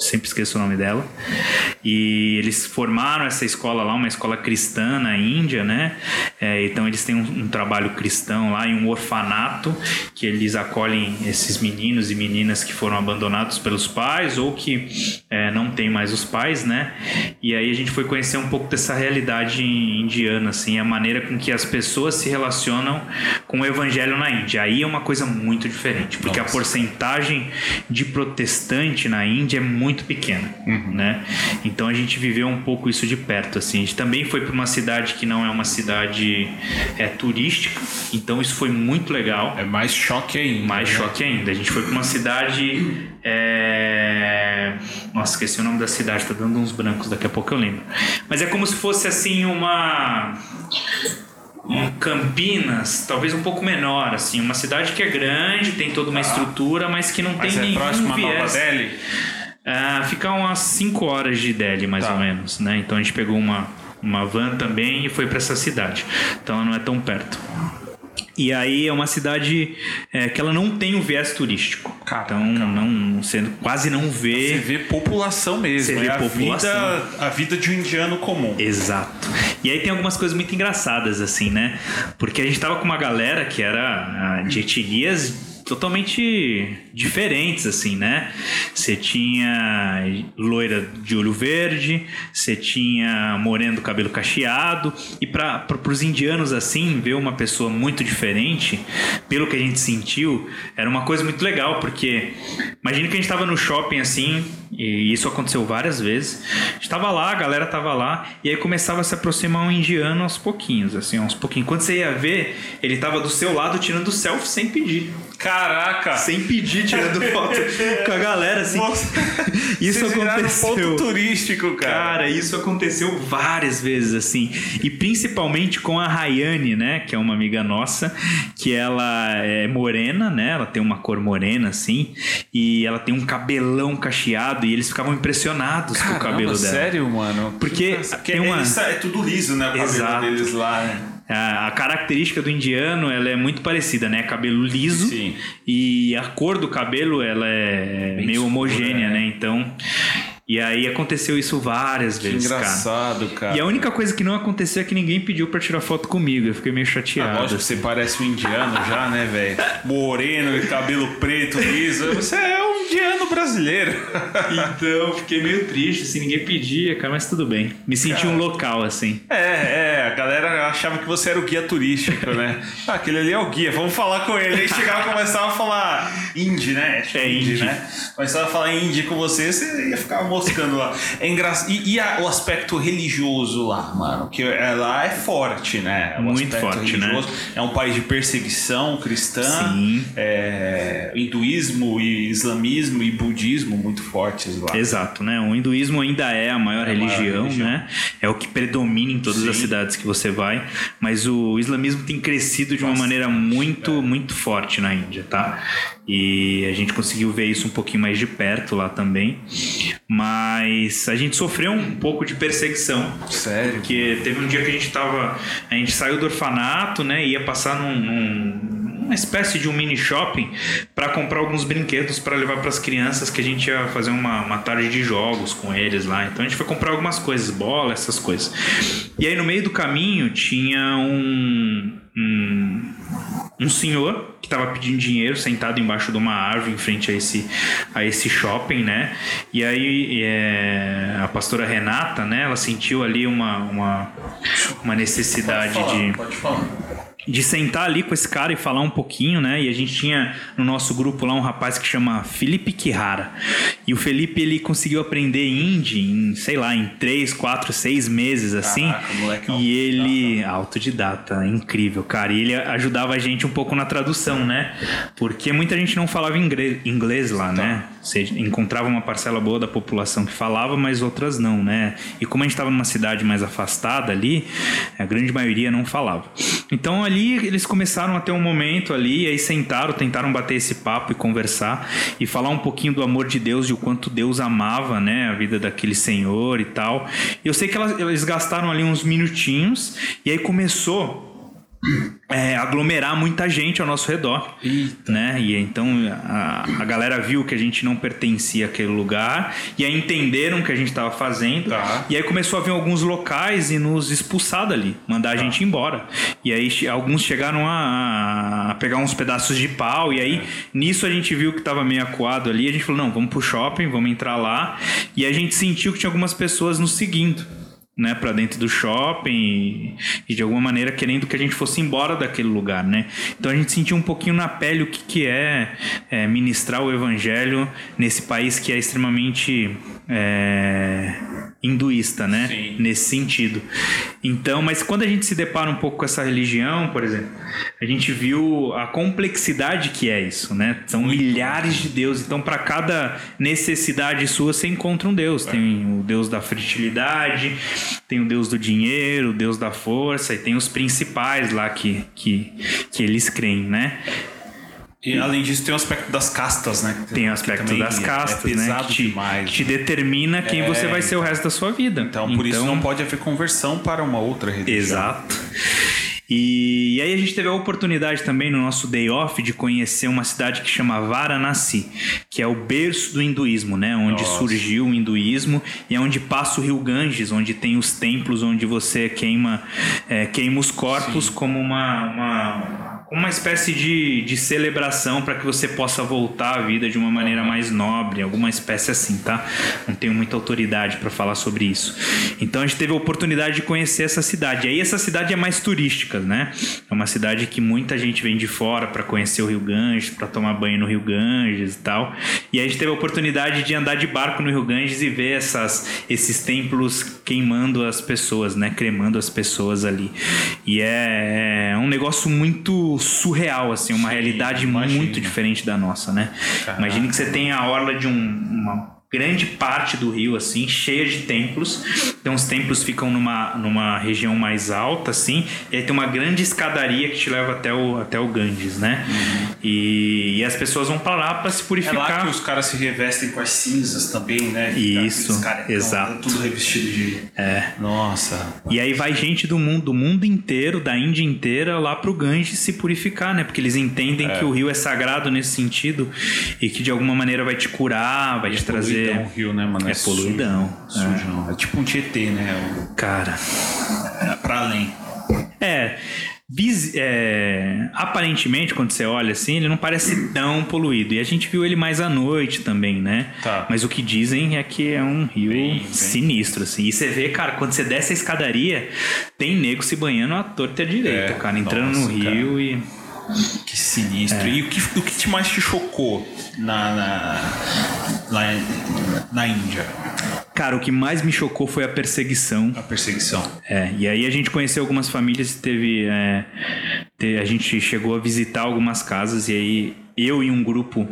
Sempre esqueço o nome dela. E eles formaram essa escola lá, uma escola cristã na Índia, né? Então eles têm um trabalho cristão lá, e um orfanato que eles acolhem esses meninos e meninas que foram abandonados pelos pais ou que não tem mais os pais, né? E aí a gente foi conhecer um pouco dessa realidade indiana, assim, a maneira com que as pessoas se relacionam com o evangelho na Índia. Aí é uma coisa muito diferente, porque a porcentagem de protestante na Índia é muito muito pequena, né? Então a gente viveu um pouco isso de perto, assim. A gente também foi para uma cidade que não é uma cidade turística, então isso foi muito legal. É mais choque ainda. Mais, né? Choque ainda. A gente foi para uma cidade... Nossa, esqueci o nome da cidade, tá dando uns brancos, daqui a pouco eu lembro. Mas é como se fosse assim uma... Campinas, talvez um pouco menor, assim, uma cidade que é grande, tem toda uma estrutura, mas que não tem nenhum viés. Mas é próximo a Nova Delhi? Fica umas 5 horas de Delhi, mais ou menos, né? Então a gente pegou uma van também e foi para essa cidade. Então ela não é tão perto. E aí é uma cidade que ela não tem o viés turístico. Então você quase não vê... Você vê população mesmo. Você vê população. A vida de um indiano comum. Exato. E aí tem algumas coisas muito engraçadas, assim, né? Porque a gente tava com uma galera que era de etnias... totalmente diferentes, assim, né? Você tinha loira de olho verde, você tinha moreno do cabelo cacheado, e para os indianos, assim, ver uma pessoa muito diferente, pelo que a gente sentiu, era uma coisa muito legal, porque imagina que a gente estava no shopping, assim, e isso aconteceu várias vezes, a gente estava lá, a galera estava lá, e aí começava a se aproximar um indiano aos pouquinhos, assim, aos pouquinhos. Quando você ia ver, ele estava do seu lado tirando selfie sem pedir. Caraca! Sem pedir, tirando foto com a galera, assim. Nossa. Isso aconteceu. Ponto turístico, cara. Cara, isso aconteceu várias vezes, assim. E principalmente com a Rayane, né? Que é uma amiga nossa, que ela é morena, né? Ela tem uma cor morena, assim. E ela tem um cabelão cacheado. E eles ficavam impressionados, caramba, com o cabelo dela. Sério, mano? Porque tem uma... é tudo liso, né? O cabelo deles lá, né? A característica do indiano, ela é muito parecida, né? Cabelo liso. Sim. E a cor do cabelo, ela é bem meio escura, homogênea, né? Então... E aí aconteceu isso várias vezes, engraçado, cara. E a única coisa que não aconteceu é que ninguém pediu pra tirar foto comigo. Eu fiquei meio chateado. Lógico que você parece um indiano já, né, velho? Moreno, cabelo preto, liso. Você é um indiano brasileiro. Então, fiquei meio triste, assim, ninguém pedia, cara, mas tudo bem. Me senti um local, assim. A galera achava que você era o guia turístico, né? Aquele ali é o guia, vamos falar com ele. Aí chegava e começava a falar indie, né? Indie, né? Começava a falar indie com você, você ia ficar moscando lá. É engraçado. E o aspecto religioso lá, mano, que lá é forte, né? É um muito forte, religioso, né? É um país de perseguição cristã. Sim. Hinduísmo e islamismo e budismo muito fortes lá. Exato, né? O hinduísmo ainda é a maior religião, né? É o que predomina em todas as cidades que você vai, mas o islamismo tem crescido de uma maneira muito, muito forte na Índia, tá? E a gente conseguiu ver isso um pouquinho mais de perto lá também. Mas a gente sofreu um pouco de perseguição. Sério? Porque teve um dia que a gente saiu do orfanato, né? E ia passar uma espécie de um mini shopping para comprar alguns brinquedos para levar para as crianças, que a gente ia fazer uma tarde de jogos com eles lá. Então a gente foi comprar algumas coisas, bola, essas coisas. E aí no meio do caminho tinha um senhor que estava pedindo dinheiro sentado embaixo de uma árvore em frente a esse shopping, né? E aí a pastora Renata, né? Ela sentiu ali uma necessidade de sentar ali com esse cara e falar um pouquinho, né? E a gente tinha no nosso grupo lá um rapaz que chama Felipe Kihara. E o Felipe, ele conseguiu aprender hindi em, sei lá, em 3, 4, 6 meses, assim. Caraca, moleque, e ele... Autodidata, incrível, cara. E ele ajudava a gente um pouco na tradução, né? Porque muita gente não falava inglês lá, né? Você encontrava uma parcela boa da população que falava, mas outras não, né? E como a gente estava numa cidade mais afastada ali, a grande maioria não falava. Então ali eles começaram a ter um momento ali, e aí sentaram, tentaram bater esse papo e conversar, e falar um pouquinho do amor de Deus, de o quanto Deus amava, né? A vida daquele senhor e tal. E eu sei que eles gastaram ali uns minutinhos, e aí começou... aglomerar muita gente ao nosso redor, né? E então a galera viu que a gente não pertencia àquele lugar, e aí entenderam o que a gente estava fazendo, e aí começou a vir alguns locais e nos expulsar dali, mandar a gente embora. E aí alguns chegaram a pegar uns pedaços de pau, e aí nisso a gente viu que estava meio acuado ali, a gente falou, não, vamos pro shopping, vamos entrar lá. E a gente sentiu que tinha algumas pessoas nos seguindo, né, para dentro do shopping e de alguma maneira querendo que a gente fosse embora daquele lugar, né? Então a gente sentiu um pouquinho na pele o que é ministrar o evangelho nesse país que é extremamente hinduísta, né? Sim. Nesse sentido. Então, mas quando a gente se depara um pouco com essa religião, por exemplo, a gente viu a complexidade que é isso, né? São milhares de deuses, então para cada necessidade sua você encontra um deus. Tem o deus da fertilidade, tem o deus do dinheiro, o deus da força, e tem os principais lá que eles creem, né? E além disso tem o aspecto das castas, né? Tem o aspecto das castas, né? Que te determina quem você vai ser o resto da sua vida. Então, por isso não pode haver conversão para uma outra religião. Exato. E aí a gente teve a oportunidade também no nosso day off de conhecer uma cidade que chama Varanasi, que é o berço do hinduísmo, né? Onde surgiu o hinduísmo e é onde passa o Rio Ganges, onde tem os templos onde você queima os corpos. Sim. Como uma espécie de celebração para que você possa voltar à vida de uma maneira mais nobre, alguma espécie assim, tá? Não tenho muita autoridade para falar sobre isso. Então a gente teve a oportunidade de conhecer essa cidade. Aí essa cidade é mais turística, né? É uma cidade que muita gente vem de fora para conhecer o Rio Ganges, para tomar banho no Rio Ganges e tal. E aí a gente teve a oportunidade de andar de barco no Rio Ganges e ver esses templos queimando as pessoas, né? Cremando as pessoas ali. E é um negócio muito surreal, assim, uma realidade muito diferente da nossa, né? Caraca. Imagine que você tem a orla de uma grande parte do rio, assim, cheia de templos. Então os templos ficam numa região mais alta, assim, e aí tem uma grande escadaria que te leva até o Ganges, né? Uhum. E as pessoas vão pra lá pra se purificar. É lá que os caras se revestem com as cinzas também, né? Isso, caretão, exato. Tudo revestido de... Nossa. E aí vai gente do mundo inteiro, da Índia inteira, lá pro Ganges se purificar, né? Porque eles entendem que o rio é sagrado nesse sentido e que de alguma maneira vai te curar, vai te trazer... É um rio, né, mano? É poluidão. Sujo. É tipo um Tietê, né? Cara. É pra além. Aparentemente, quando você olha assim, ele não parece tão poluído. E a gente viu ele mais à noite também, né? Tá. Mas o que dizem é que é um rio bem sinistro, assim. E você vê, cara, quando você desce a escadaria, tem nego se banhando à torta e à direita, cara. Entrando no rio, cara. E... Que sinistro. E o que mais te chocou na Índia? Cara, o que mais me chocou foi a perseguição. A perseguição. E aí a gente conheceu algumas famílias e teve... a gente chegou a visitar algumas casas e aí eu e um grupo...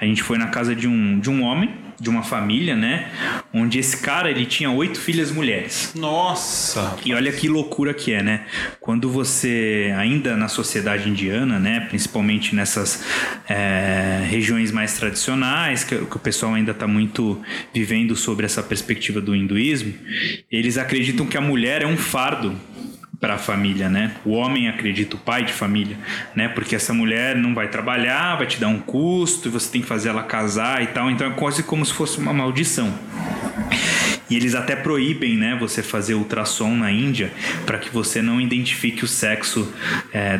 A gente foi na casa de um homem, de uma família, né? Onde esse cara, ele tinha 8 filhas mulheres. Nossa! E olha que loucura que é, né? Quando você, ainda na sociedade indiana, né? Principalmente nessas regiões mais tradicionais, que o pessoal ainda está muito vivendo sobre essa perspectiva do hinduísmo, eles acreditam que a mulher é um fardo para a família, né? O homem acredita, o pai de família, né? Porque essa mulher não vai trabalhar, vai te dar um custo, você tem que fazer ela casar e tal. Então é quase como se fosse uma maldição. E eles até proíbem, né, você fazer ultrassom na Índia para que você não identifique o sexo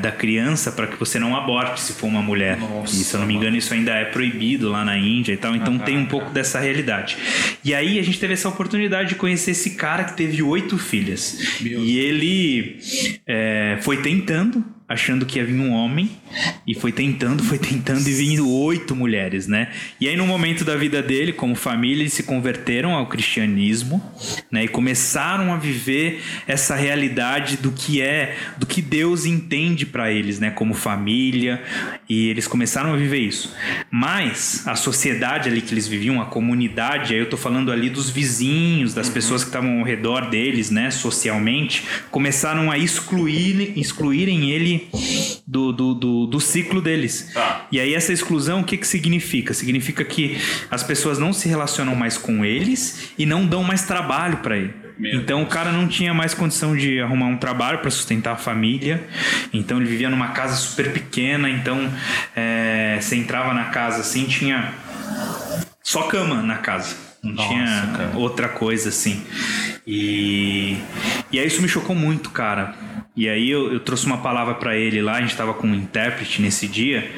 da criança, para que você não aborte se for uma mulher. Nossa, e, se eu não me engano, isso ainda é proibido lá na Índia e tal. Então tem um pouco dessa realidade. E aí a gente teve essa oportunidade de conhecer esse cara que teve 8 filhas. E ele foi tentando, achando que ia vir um homem, e foi tentando e vindo 8 mulheres, né? E aí, no momento da vida dele, como família, eles se converteram ao cristianismo, né? E começaram a viver essa realidade do que Deus entende para eles, né? Como família, e eles começaram a viver isso. Mas a sociedade ali que eles viviam, a comunidade, aí eu tô falando ali dos vizinhos, das pessoas que estavam ao redor deles, né? Socialmente, começaram a excluírem ele do ciclo deles. E aí essa exclusão, o que significa? Significa que as pessoas não se relacionam mais com eles e não dão mais trabalho para ele. Então o cara não tinha mais condição de arrumar um trabalho para sustentar a família. Então ele vivia numa casa super pequena. Então você entrava na casa assim, tinha só cama na casa. Não tinha outra coisa assim. E aí isso me chocou muito, cara. E aí eu trouxe uma palavra pra ele lá, a gente tava com um intérprete nesse dia,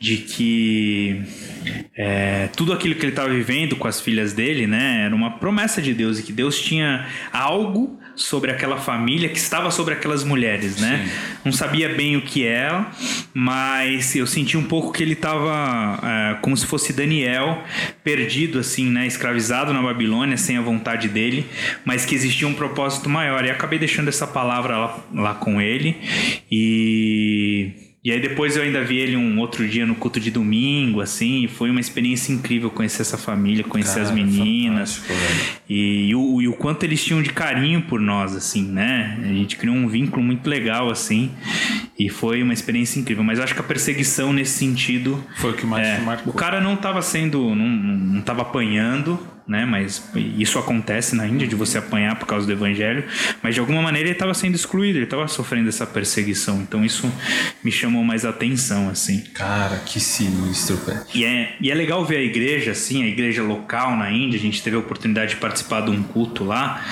de que tudo aquilo que ele estava vivendo com as filhas dele, né, era uma promessa de Deus, e que Deus tinha algo sobre aquela família que estava sobre aquelas mulheres, né? Sim. Não sabia bem o que era, mas eu senti um pouco que ele estava como se fosse Daniel, perdido assim, né? Escravizado na Babilônia, sem a vontade dele, mas que existia um propósito maior. E acabei deixando essa palavra lá com ele. E aí depois eu ainda vi ele um outro dia no culto de domingo, assim, e foi uma experiência incrível conhecer essa família, conhecer as meninas. E o quanto eles tinham de carinho por nós, assim, né? A gente criou um vínculo muito legal, assim, e foi uma experiência incrível. Mas eu acho que a perseguição nesse sentido... foi o que mais te marcou. O cara não estava sendo... não estava apanhando, né? Mas isso acontece na Índia, de você apanhar por causa do evangelho, mas de alguma maneira ele estava sendo excluído, ele estava sofrendo essa perseguição, então isso me chamou mais a atenção, assim. Cara, que sinistro, velho. E é legal ver a igreja, assim, a igreja local na Índia. A gente teve a oportunidade de participar de um culto lá,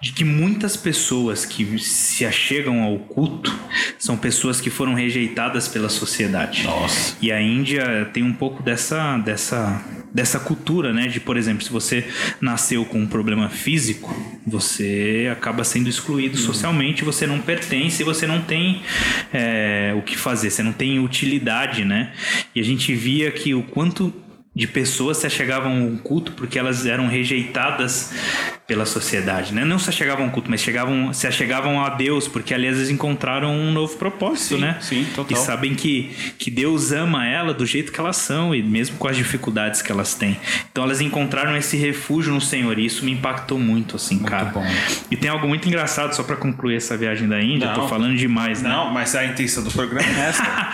de que muitas pessoas que se achegam ao culto são pessoas que foram rejeitadas pela sociedade. Nossa. E a Índia tem um pouco dessa cultura, né? De, por exemplo, se você nasceu com um problema físico, você acaba sendo excluído socialmente, você não pertence, você não tem o que fazer, você não tem utilidade, né? E a gente via que o quanto de pessoas se achegavam ao culto porque elas eram rejeitadas pela sociedade, né? Não se achegavam ao culto, mas se achegavam a Deus, porque ali às vezes encontraram um novo propósito, sim, né? Sim, total. E sabem que Deus ama ela do jeito que elas são, e mesmo com as dificuldades que elas têm. Então elas encontraram esse refúgio no Senhor, e isso me impactou muito, assim, muito, cara. Bom. E tem algo muito engraçado, só pra concluir essa viagem da Índia, tô falando demais, né? Não, mas a intenção do programa é essa.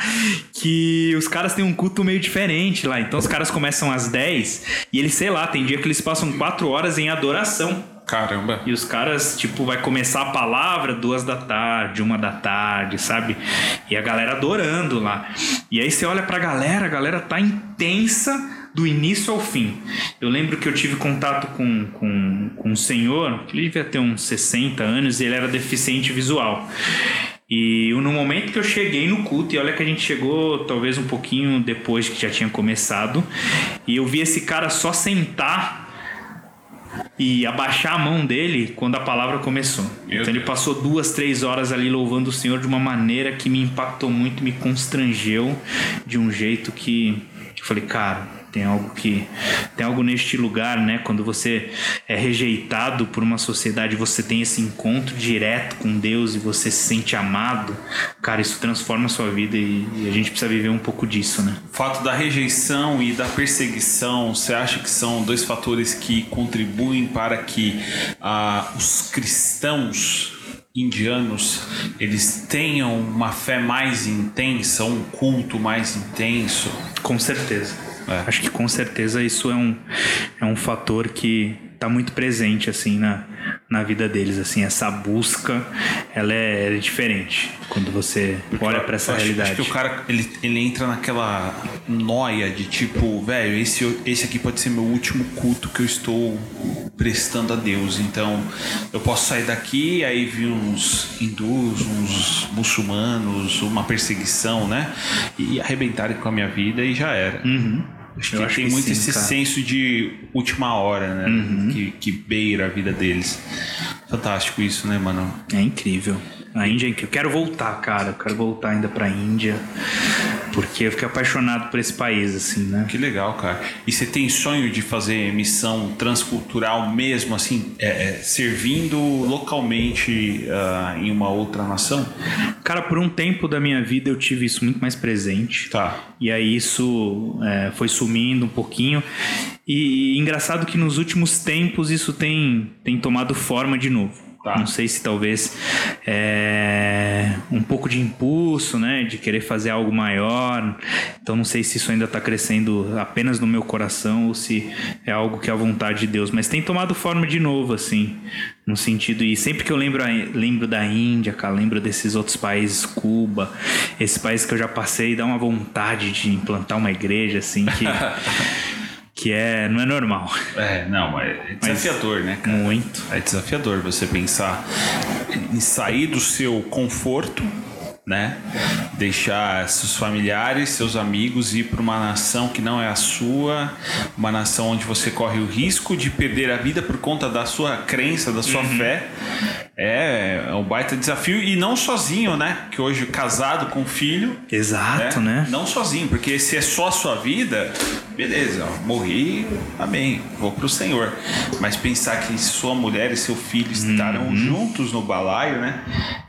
Que os caras têm um culto meio diferente lá, então os caras começam às 10 e eles, sei lá, tem dia que eles passam 4 horas em adoração. Caramba. E os caras, tipo, vai começar a palavra 2 da tarde, 1 da tarde, sabe? E a galera adorando lá. E aí você olha pra galera, a galera tá intensa do início ao fim. Eu lembro que eu tive contato com um senhor, que ele devia ter uns 60 anos, e ele era deficiente visual. E no momento que eu cheguei no culto, e olha que a gente chegou talvez um pouquinho depois que já tinha começado, e eu vi esse cara só sentar e abaixar a mão dele quando a palavra começou. Então ele passou 2-3 horas ali louvando o Senhor de uma maneira que me impactou muito, me constrangeu de um jeito que eu falei, cara, tem algo neste lugar, né? Quando você é rejeitado por uma sociedade, você tem esse encontro direto com Deus e você se sente amado. Cara, isso transforma a sua vida, e a gente precisa viver um pouco disso, né? O fato da rejeição e da perseguição, você acha que são dois fatores que contribuem para que os cristãos indianos, eles tenham uma fé mais intensa, um culto mais intenso? Com certeza. É. Acho que com certeza isso é um fator que está muito presente, assim, na vida deles, assim. Essa busca, ela é diferente quando você olha para essa realidade. Acho que o cara, ele entra naquela nóia de tipo, velho, esse aqui pode ser meu último culto que eu estou prestando a Deus, então eu posso sair daqui. Aí vi uns hindus, uns muçulmanos, uma perseguição, né? E arrebentarem com a minha vida e já era. Uhum. Acho que tem muito, sim, esse senso de última hora, né? Uhum. Que beira a vida deles. Fantástico isso, né, mano? É incrível. A Índia é incrível. Quero voltar, cara. Eu quero voltar ainda pra Índia, porque eu fiquei apaixonado por esse país, assim, né? Que legal, cara. E você tem sonho de fazer missão transcultural mesmo, assim, servindo localmente em uma outra nação? Cara, por um tempo da minha vida eu tive isso muito mais presente. Tá. E aí isso foi sumindo um pouquinho. E engraçado que nos últimos tempos isso tem tomado forma de novo. Tá. Não sei se talvez um pouco de impulso, né? De querer fazer algo maior. Então não sei se isso ainda está crescendo apenas no meu coração ou se é algo que é a vontade de Deus. Mas tem tomado forma de novo, assim, no sentido. E sempre que eu lembro da Índia, cara, lembro desses outros países, Cuba, esse país que eu já passei, dá uma vontade de implantar uma igreja, assim, que... que não é normal. É desafiador, né, cara? Muito. É desafiador você pensar em sair do seu conforto né? Deixar seus familiares, seus amigos, ir para uma nação que não é a sua, uma nação onde você corre o risco de perder a vida por conta da sua crença, da sua fé, é um baita desafio, e não sozinho, né? Que hoje casado com filho, exato, né? Não sozinho, porque se é só a sua vida, beleza, ó, morri, amém, vou pro Senhor. Mas pensar que sua mulher e seu filho estarão juntos no balaio, né?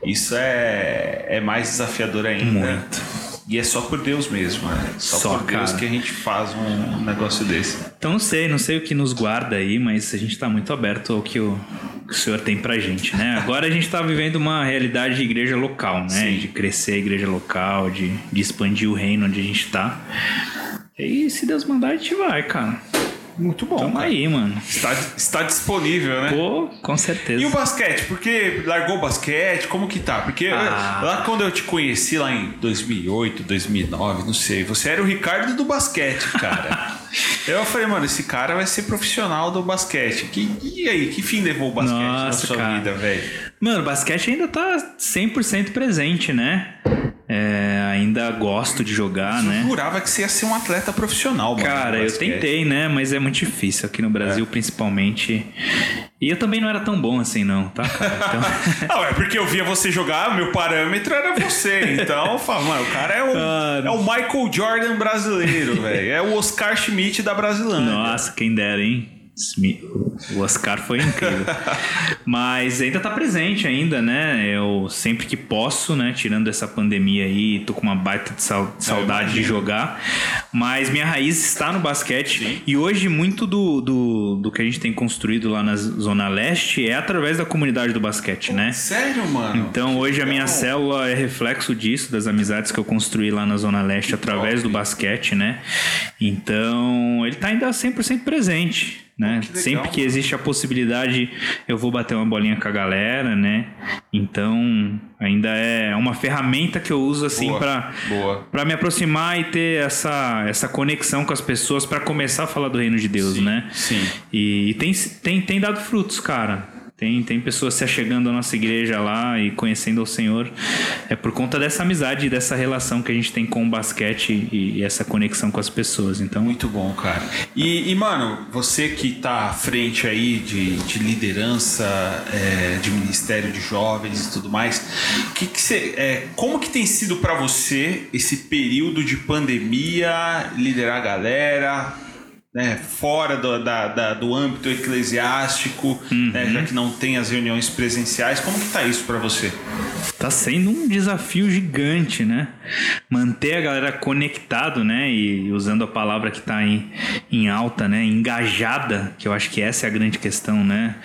Isso é mais desafiador ainda. Muito. E é só por Deus mesmo, né? Só por Deus, cara, que a gente faz um negócio desse. Então não sei o que nos guarda aí, mas a gente tá muito aberto ao que o Senhor tem pra gente, né? Agora a gente tá vivendo uma realidade de igreja local, né? Sim. De crescer a igreja local, de expandir o reino onde a gente tá. E se Deus mandar, a gente vai, cara. Muito bom. Tamo aí, mano. Está disponível, né? Pô, com certeza. E o basquete? Porque largou o basquete? Como que tá? Porque lá quando eu te conheci, lá em 2008, 2009, não sei, você era o Ricardo do basquete, cara. Eu falei, mano, esse cara vai ser profissional do basquete. E aí, que fim levou o basquete na sua vida, velho? Mano, o basquete ainda tá 100% presente, né? Ainda gosto de jogar, né? Eu jurava que você ia ser um atleta profissional, mano. Cara, eu tentei, né? Mas é muito difícil aqui no Brasil, principalmente. E eu também não era tão bom assim, não, tá, cara? Então... não, é porque eu via você jogar, meu parâmetro era você. Então, eu falo, mano, o cara é o Michael Jordan brasileiro, velho. É o Oscar Schmidt da Brasilândia. Nossa, quem dera, hein? O Oscar foi incrível. Mas ainda tá presente ainda, né? Eu sempre que posso, né? Tirando essa pandemia aí, tô com uma baita de saudade de jogar. Mas minha raiz está no basquete. Sim. E hoje muito do que a gente tem construído lá na Zona Leste é através da comunidade do basquete, né? Sério, mano? Então hoje a minha célula é reflexo disso, das amizades que eu construí lá na Zona Leste através do basquete, né? Então ele tá ainda 100% presente. Né? Que legal, sempre que existe a possibilidade, eu vou bater uma bolinha com a galera, né? Então, ainda é uma ferramenta que eu uso assim para me aproximar e ter essa conexão com as pessoas para começar a falar do reino de Deus, sim, né? Sim. E tem dado frutos, cara. Tem pessoas se achegando à nossa igreja lá e conhecendo o Senhor. É por conta dessa amizade e dessa relação que a gente tem com o basquete e essa conexão com as pessoas. Então, muito bom, cara. E mano, você que tá à frente aí de liderança, de ministério de jovens e tudo mais, como que tem sido para você esse período de pandemia, liderar a galera... né, fora do âmbito eclesiástico, né, já que não tem as reuniões presenciais, como que tá isso para você? Tá sendo um desafio gigante, né? Manter a galera conectado, né? E usando a palavra que tá em alta, né? Engajada, que eu acho que essa é a grande questão, né?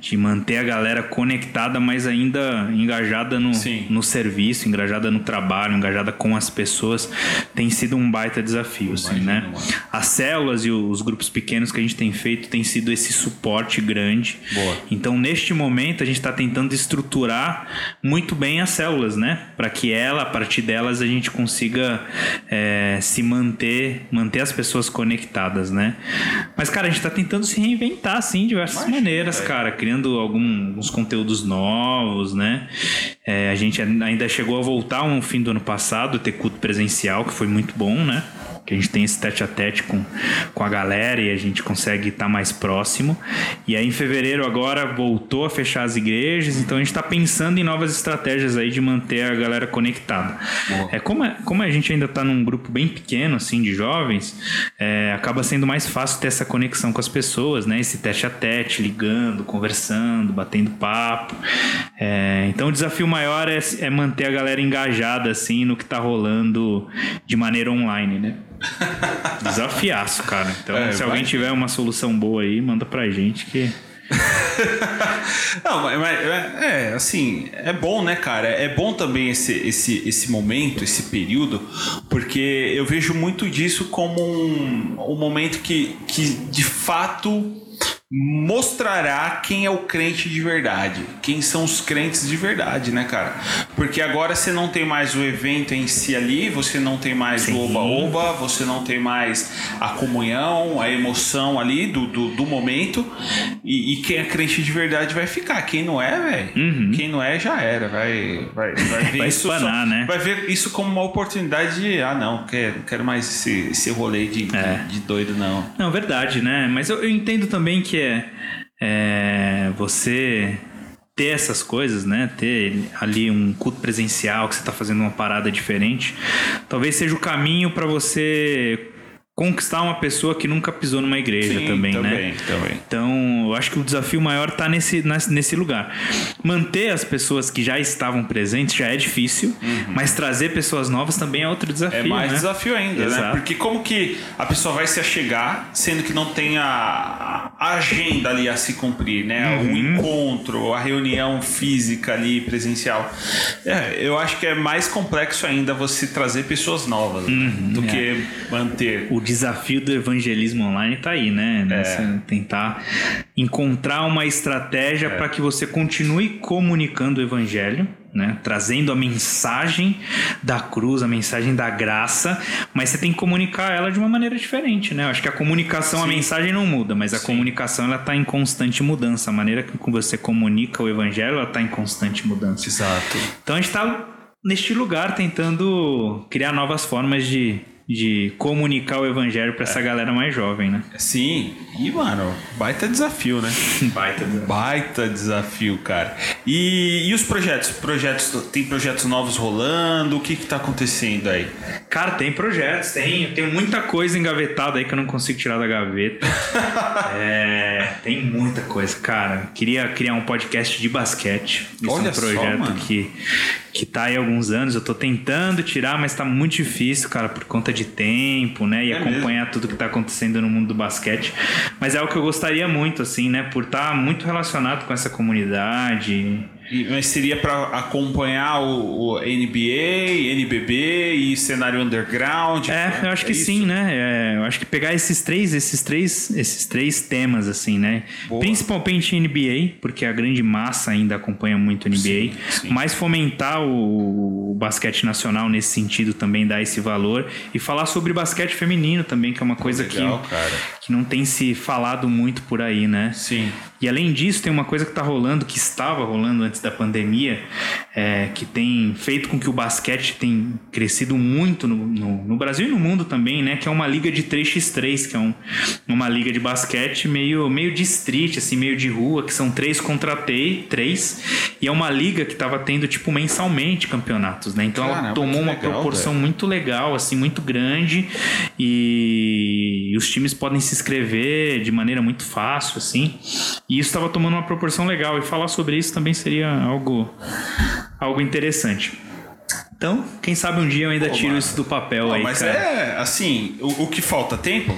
De manter a galera conectada, mas ainda engajada no serviço, engajada no trabalho, engajada com as pessoas, tem sido um baita desafio, assim, né? As células e os grupos pequenos que a gente tem feito tem sido esse suporte grande. Boa. Então, neste momento, a gente está tentando estruturar muito bem as células, né? Para que a partir delas, a gente consiga se manter as pessoas conectadas, né? Mas, cara, a gente está tentando se reinventar, assim, de diversas maneiras, cara. Criando alguns conteúdos novos, né? A gente ainda chegou a voltar no fim do ano passado, ter culto presencial, que foi muito bom, né? Que a gente tem esse tete-a-tete com a galera e a gente consegue estar mais próximo. E aí em fevereiro agora voltou a fechar as igrejas, então a gente está pensando em novas estratégias aí de manter a galera conectada. Como a gente ainda está num grupo bem pequeno assim de jovens, acaba sendo mais fácil ter essa conexão com as pessoas, né? Esse tete-a-tete, ligando, conversando, batendo papo. Então o desafio maior é manter a galera engajada assim, no que está rolando de maneira online, né? Desafiaço, cara. Então, se alguém tiver uma solução boa aí, manda pra gente que... Não, mas assim, é bom, né, cara? É bom também esse momento, esse período, porque eu vejo muito disso como um momento que de fato mostrará quem é o crente de verdade, quem são os crentes de verdade, né, cara? Porque agora você não tem mais o evento em si ali, você não tem mais o oba-oba, você não tem mais a comunhão, a emoção ali do momento, e quem é crente de verdade vai ficar, quem não é, velho, quem não é já era, vai ver vai isso espanar, né? Vai ver isso como uma oportunidade de, não quero mais esse rolê de doido, não. Não, verdade, né? Mas eu entendo também que você ter essas coisas, né? Ter ali um culto presencial que você está fazendo uma parada diferente, talvez seja o caminho para você conquistar uma pessoa que nunca pisou numa igreja. Sim, também, né? Também. Então, eu acho que o desafio maior está nesse lugar. Manter as pessoas que já estavam presentes já é difícil, mas trazer pessoas novas também é outro desafio. É mais, né? Desafio ainda. Exato. Né? Porque como que a pessoa vai se achegar sendo que não tem a agenda ali a se cumprir, né? O encontro, a reunião física ali, presencial. Eu acho que é mais complexo ainda você trazer pessoas novas, né? Do que manter. O desafio do evangelismo online tá aí, né? Você tentar encontrar uma estratégia para que você continue comunicando o evangelho, né? Trazendo a mensagem da cruz, a mensagem da graça, mas você tem que comunicar ela de uma maneira diferente, né? Eu acho que a comunicação, a mensagem não muda, mas a comunicação, ela tá em constante mudança. A maneira que você comunica o evangelho, ela tá em constante mudança. Exato. Então a gente tá neste lugar tentando criar novas formas de comunicar o evangelho pra essa galera mais jovem, né? Sim. E, mano, baita desafio, né? Baita desafio, cara. E os projetos? Tem projetos novos rolando? O que tá acontecendo aí? Cara, tem projetos. Tem muita coisa engavetada aí que eu não consigo tirar da gaveta. Tem muita coisa, cara. Queria criar um podcast de basquete. Isso. Olha, é um projeto só, que tá aí há alguns anos. Eu tô tentando tirar, mas tá muito difícil, cara, por conta de tempo, né? E acompanhar mesmo tudo que tá acontecendo no mundo do basquete. Mas é algo que eu gostaria muito, assim, né? Por estar muito relacionado com essa comunidade. Mas seria para acompanhar o NBA, NBB e cenário underground? Eu acho que sim, né? Eu acho que pegar esses três temas, assim, né? Boa. Principalmente NBA, porque a grande massa ainda acompanha muito NBA, sim. Mas fomentar o basquete nacional nesse sentido também, dar esse valor, e falar sobre basquete feminino também, que é uma coisa legal, que não tem se falado muito por aí, né? Sim. E além disso, tem uma coisa que estava rolando antes da pandemia, que tem feito com que o basquete tenha crescido muito no Brasil e no mundo também, né? Que é uma liga de 3x3, que é uma liga de basquete meio de street, assim, meio de rua, que são 3 contra 3, e é uma liga que estava tendo, tipo, mensalmente campeonatos, né? Então ela tomou uma proporção muito legal, assim, muito grande, e os times podem se inscrever de maneira muito fácil, assim. E isso estava tomando uma proporção legal, e falar sobre isso também seria algo interessante. Então, quem sabe um dia eu ainda tiro isso do papel aí, mas cara. Mas o que falta? Tempo?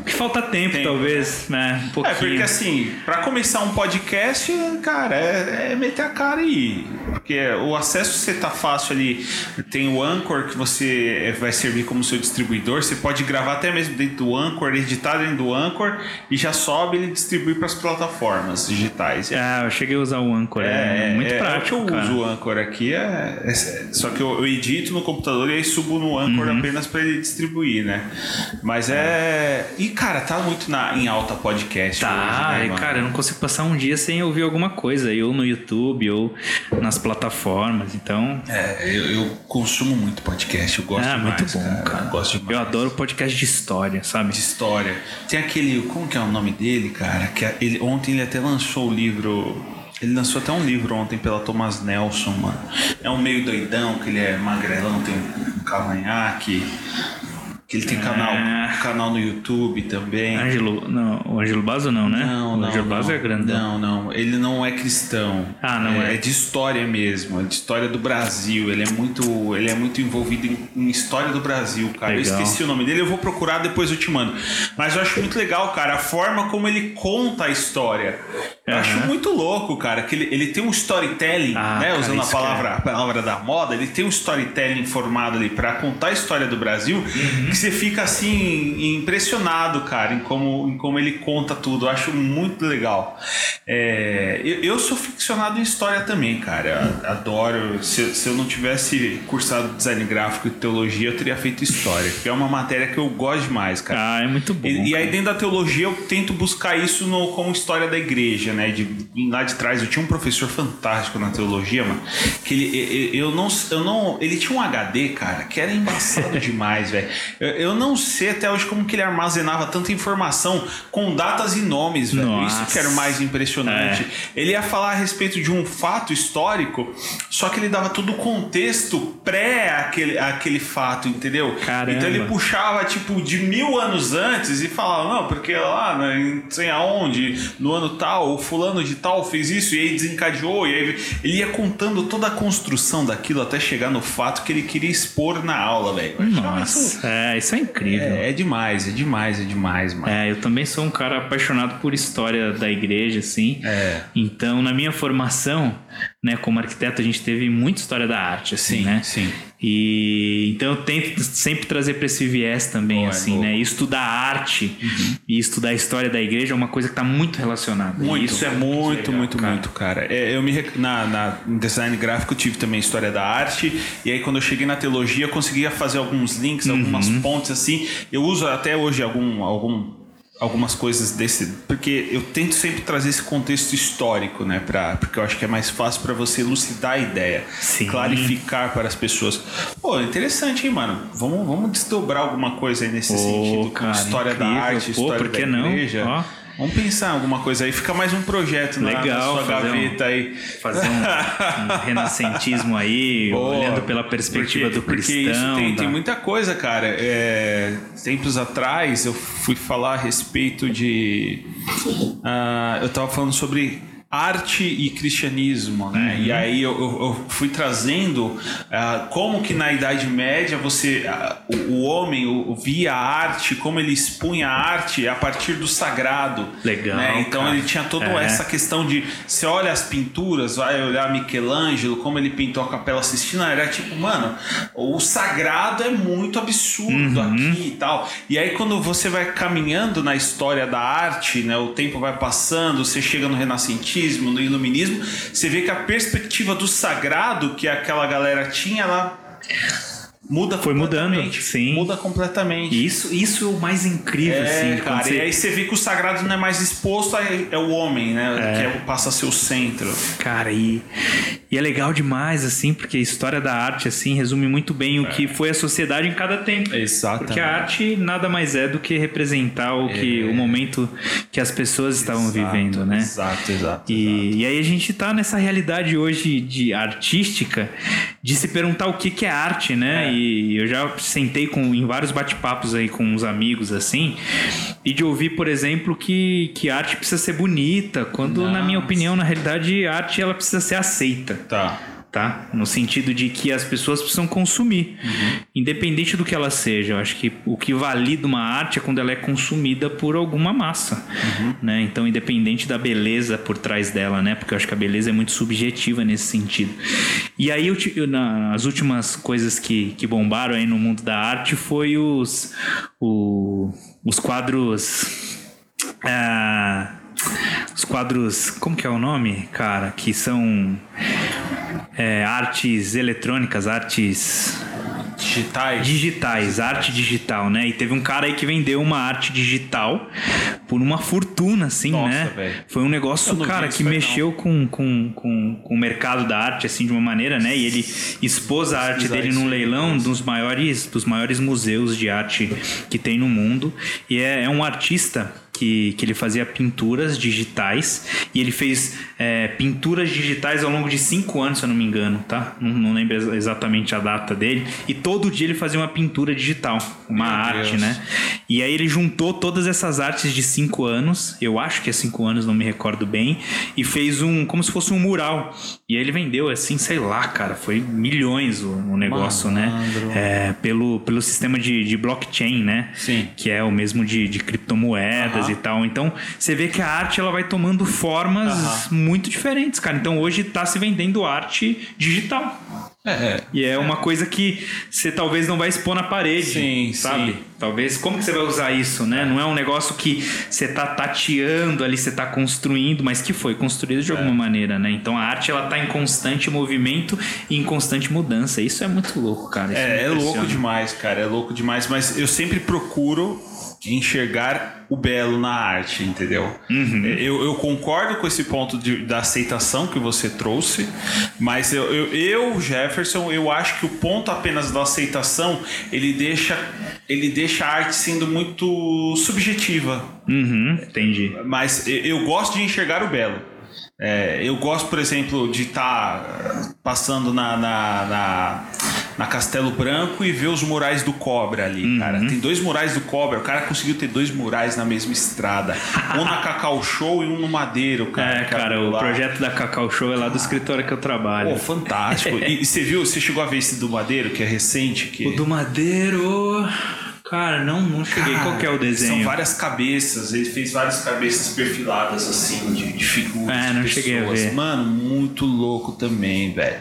O que falta tempo, talvez, né? Um pouquinho. Porque pra começar um podcast, cara, é meter a cara aí. Porque o acesso você tá fácil ali. Tem o Anchor, que você vai servir como seu distribuidor. Você pode gravar até mesmo dentro do Anchor, editar dentro do Anchor, e já sobe e distribui pras plataformas digitais. Eu cheguei a usar o Anchor. É muito prático, eu uso o Anchor aqui, só que eu edito no computador e aí subo no Anchor apenas pra ele distribuir, né? Mas E, cara, tá muito em alta podcast. Tá, hoje, né, cara, eu não consigo passar um dia sem ouvir alguma coisa, ou no YouTube, ou nas plataformas, então... Eu consumo muito podcast, eu gosto demais. Muito bom, cara. Eu adoro podcast de história, sabe? De história. Tem aquele... Como que é o nome dele, cara? Ontem ele até lançou o livro... Ele lançou até um livro ontem pela Thomas Nelson, mano. É um meio doidão, que ele é magrelão, tem um cavanhaque, que ele tem canal no YouTube também. O Ângelo Basso não, né? Não. O Ângelo Basso é grandão. Não. Ele não é cristão. Não é. É de história mesmo, é de história do Brasil. Ele é muito envolvido em história do Brasil, cara. Legal. Eu esqueci o nome dele, eu vou procurar, depois eu te mando. Mas eu acho muito legal, cara, a forma como ele conta a história. Eu acho muito louco, cara, que ele tem um storytelling, né, usando cara, a palavra da moda, ele tem um storytelling formado ali pra contar a história do Brasil, que você fica assim impressionado, cara, em como ele conta tudo. Eu acho muito legal. Eu sou ficcionado em história também, cara. Eu adoro. Se eu não tivesse cursado design gráfico e teologia, eu teria feito história, que é uma matéria que eu gosto demais, cara. É muito bom. E aí dentro da teologia eu tento buscar isso como história da igreja, né, lá de trás. Eu tinha um professor fantástico na teologia, mano, que ele tinha um HD, cara, que era embaçado demais, velho. Eu não sei até hoje como que ele armazenava tanta informação com datas e nomes, velho. Isso que era o mais impressionante. Ele ia falar a respeito de um fato histórico, só que ele dava todo o contexto pré aquele fato, entendeu? Caramba. Então ele puxava, tipo, de 1000 anos antes e falava, não, porque lá, não sei aonde, no ano tal, o fulano de tal fez isso e aí desencadeou, e aí ele ia contando toda a construção daquilo até chegar no fato que ele queria expor na aula, velho. Nossa, isso é incrível. É demais, mano. Eu também sou um cara apaixonado por história da igreja, assim. Então, na minha formação, né, como arquiteto, a gente teve muita história da arte, assim, sim, né? Sim. E então eu tento sempre trazer para esse viés também, assim, né? E estudar arte e estudar a história da igreja é uma coisa que tá muito relacionada. Muito, isso é muito legal, cara. Eu em design gráfico eu tive também história da arte, e aí quando eu cheguei na teologia eu conseguia fazer alguns links, algumas pontes, assim. Eu uso até hoje algumas coisas desse, porque eu tento sempre trazer esse contexto histórico, né, porque eu acho que é mais fácil para você elucidar a ideia, sim, clarificar para as pessoas. Pô, interessante, hein, mano? Vamos desdobrar alguma coisa aí nesse sentido, cara, história incrível, da arte, história da igreja. Vamos pensar em alguma coisa aí. Fica mais um projeto na sua gaveta aí. Fazer um renascentismo aí, olhando pela perspectiva do cristão. Porque isso tem muita coisa, cara. Tempos atrás eu fui falar a respeito de... eu tava falando sobre arte e cristianismo, né? E aí eu fui trazendo como que na Idade Média você, o homem via a arte, como ele expunha a arte a partir do sagrado. Legal, né? Então, cara, ele tinha toda essa questão de, você olha as pinturas, vai olhar Michelangelo, como ele pintou a Capela Sistina, era tipo, mano, o sagrado é muito absurdo aqui e tal. E aí quando você vai caminhando na história da arte, né, o tempo vai passando, você chega no renascentismo, no iluminismo, você vê que a perspectiva do sagrado que aquela galera tinha lá muda completamente. Isso é o mais incrível, assim, cara. E aí você vê que o sagrado não é mais exposto, é o homem, né, que passa a ser o centro, cara. E é legal demais, assim, porque a história da arte, assim, resume muito bem o que foi a sociedade em cada tempo. Exatamente. Porque a arte nada mais é do que representar o momento que as pessoas estavam vivendo, né? Exato. E aí a gente tá nessa realidade hoje de artística, de se perguntar o que é arte, né? E eu já sentei em vários bate-papos aí com uns amigos, assim, e de ouvir, por exemplo, que arte precisa ser bonita, quando, na minha opinião, na realidade, a arte, ela precisa ser aceita. Tá? No sentido de que as pessoas precisam consumir, independente do que ela seja. Eu acho que o que valida uma arte é quando ela é consumida por alguma massa, né? Então, independente da beleza por trás dela, né? Porque eu acho que a beleza é muito subjetiva nesse sentido. E aí, as últimas coisas que bombaram aí no mundo da arte foi os quadros... os quadros... Como que é o nome, cara? Que são... artes eletrônicas, artes... Digitais, arte digital, né? E teve um cara aí que vendeu uma arte digital por uma fortuna, assim. Nossa, né? Véio. Foi um negócio, cara, que mexeu com o mercado da arte, assim, de uma maneira, né? E ele expôs a arte dele num leilão dos maiores museus de arte que tem no mundo. E é um artista que ele fazia pinturas digitais, e ele fez pinturas digitais ao longo de 5 anos, se eu não me engano, tá? Não lembro exatamente a data dele, e todo dia ele fazia uma pintura digital, uma arte, né? E aí ele juntou todas essas artes de 5 anos, eu acho que é 5 anos, não me recordo bem, e fez como se fosse um mural, e aí ele vendeu, assim, sei lá, cara, foi milhões o negócio, né? Pelo sistema de blockchain, né? Sim. Que é o mesmo de criptomoedas, e tal. Então, você vê que a arte ela vai tomando formas muito diferentes, cara. Então, hoje tá se vendendo arte digital. E é uma coisa que você talvez não vai expor na parede, sabe? Talvez, como que você vai usar isso, né? Não é um negócio que você tá tateando ali, você tá construindo, mas que foi construído de alguma maneira, né? Então a arte, ela tá em constante movimento e em constante mudança. Isso é muito louco, cara. É louco demais, cara. É louco demais, mas eu sempre procuro enxergar o belo na arte, entendeu? Eu concordo com esse ponto da aceitação que você trouxe, mas Jefferson, eu acho que o ponto apenas da aceitação, ele deixa a arte sendo muito subjetiva. Entendi. Mas eu gosto de enxergar o belo. Eu gosto, por exemplo, de estar passando na Castelo Branco e ver os murais do Cobra ali, cara. Tem dois murais do Cobra. O cara conseguiu ter dois murais na mesma estrada. Um na Cacau Show e um no Madeiro, cara. O projeto da Cacau Show é lá do escritório que eu trabalho. Pô, fantástico. E você viu, você chegou a ver esse do Madeiro, que é recente? O do Madeiro... Cara, não cheguei. Qual que é o desenho? São várias cabeças. Ele fez várias cabeças perfiladas, assim, de figuras, não pessoas. Cheguei a ver. Mano, muito louco também, velho.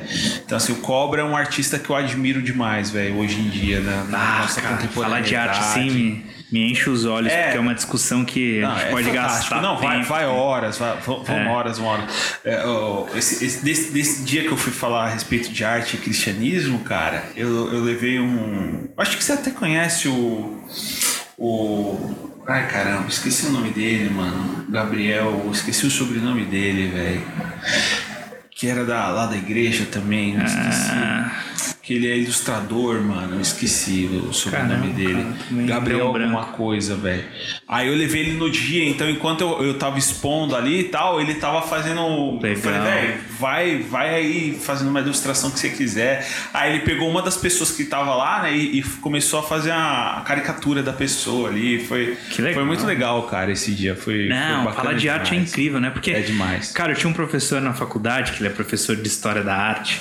Então, assim, o Cobra é um artista que eu admiro demais, velho, hoje em dia, na nossa contemporaneidade. Falar de arte, sim, me enche os olhos, porque é uma discussão que a gente pode gastar. Não, vai horas, vão horas. Desse dia que eu fui falar a respeito de arte e cristianismo, cara, eu levei um... Acho que você até conhece o... Ai, caramba, esqueci o nome dele, mano. Gabriel, esqueci o sobrenome dele, velho. Que era lá da igreja também, eu esqueci. Que ele é ilustrador, mano. Eu esqueci o sobrenome dele. Cara, Gabriel alguma coisa, velho. Aí eu levei ele no dia, então enquanto eu tava expondo ali e tal, ele tava fazendo... Legal. Eu falei, velho, vai aí fazendo uma ilustração que você quiser. Aí ele pegou uma das pessoas que tava lá, né, e começou a fazer a caricatura da pessoa ali. Foi muito legal, cara, esse dia. Foi bacana. Falar de demais. Arte é incrível, né? Porque, é demais. Cara, eu tinha um professor na faculdade, que ele é professor de História da Arte,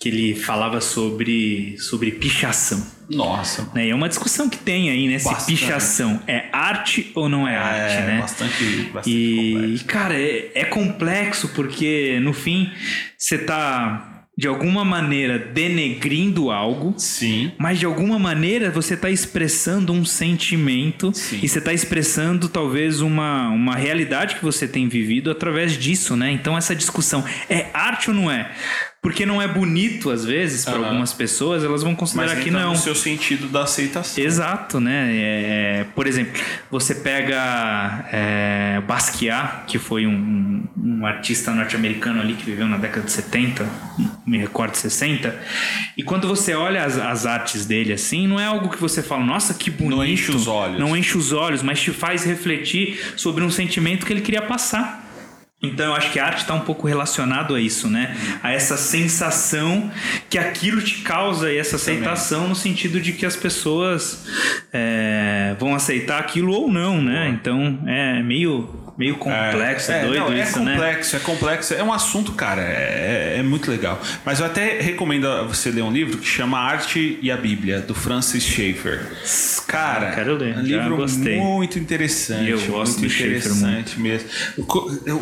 que ele falava sobre pichação. Nossa. Né? É uma discussão que tem aí, né? Bastante. Se pichação é arte ou não é arte, né? Bastante complexo. E, cara, é complexo porque, no fim, você tá... de alguma maneira denegrindo algo, sim, mas de alguma maneira você está expressando um sentimento, sim, e você está expressando talvez uma realidade que você tem vivido através disso, né? Então essa discussão é arte ou não é? Porque não é bonito às vezes para algumas pessoas, elas vão considerar que não. Mas no seu sentido da aceitação. Exato, né? Por exemplo, você pega Basquiat, que foi um artista norte-americano ali que viveu na década de 70, me recordo, 60. E quando você olha as artes dele assim, não é algo que você fala, nossa, que bonito. Não enche os olhos. Não enche os olhos, mas te faz refletir sobre um sentimento que ele queria passar. Então eu acho que a arte está um pouco relacionado a isso, né? A essa sensação que aquilo te causa e essa aceitação no sentido de que as pessoas vão aceitar aquilo ou não, né? Então é meio complexo, doido isso, né? É complexo. É um assunto, cara, é muito legal. Mas eu até recomendo você ler um livro que chama Arte e a Bíblia, do Francis Schaeffer. Cara, quero ler. É um livro muito interessante. Eu gosto do Schaeffer mesmo.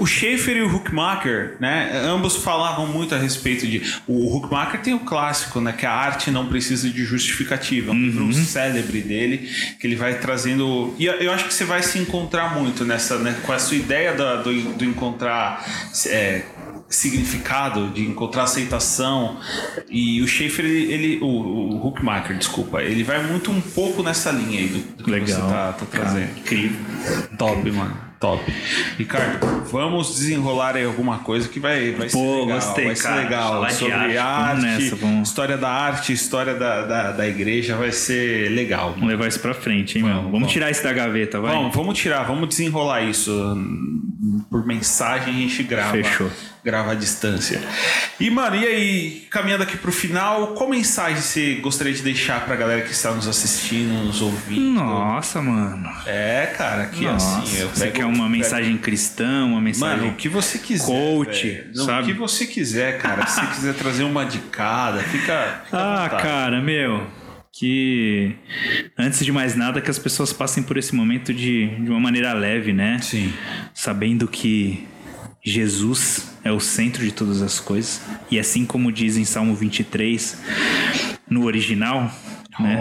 O Schaeffer e o Huckmacher, né? Ambos falavam muito a respeito de... O Huckmacher tem o clássico, né? Que a arte não precisa de justificativa. É um livro célebre dele, que ele vai trazendo... E eu acho que você vai se encontrar muito nessa, né? Com essa ideia do encontrar... significado, de encontrar aceitação. E o Schaeffer, o Huckmacher, desculpa, ele vai muito um pouco nessa linha aí do que você tá trazendo. Incrível. Top, mano. Top. Ricardo, vamos desenrolar aí alguma coisa que vai ser legal. Gostei, vai ser legal. Falar sobre arte, vamos... história da arte, história da igreja, vai ser legal. Mano. Vamos levar isso pra frente, hein, mano? Vamos tirar isso da gaveta, vai? Vamos desenrolar isso. Por mensagem a gente grava. Fechou. Grava à distância. E, mano, e aí, caminhando aqui pro final, qual mensagem você gostaria de deixar pra galera que está nos assistindo, nos ouvindo? Nossa, mano. Cara, aqui assim... Você quer uma mensagem cristã, uma mensagem... Mano, o que você quiser, coach, não, sabe? O que você quiser, cara. Se você quiser trazer uma dicada, fica à vontade. Cara, meu... que, antes de mais nada, que as pessoas passem por esse momento de uma maneira leve, né? Sim. Sabendo que Jesus é o centro de todas as coisas. E assim como diz em Salmo 23, no original, né?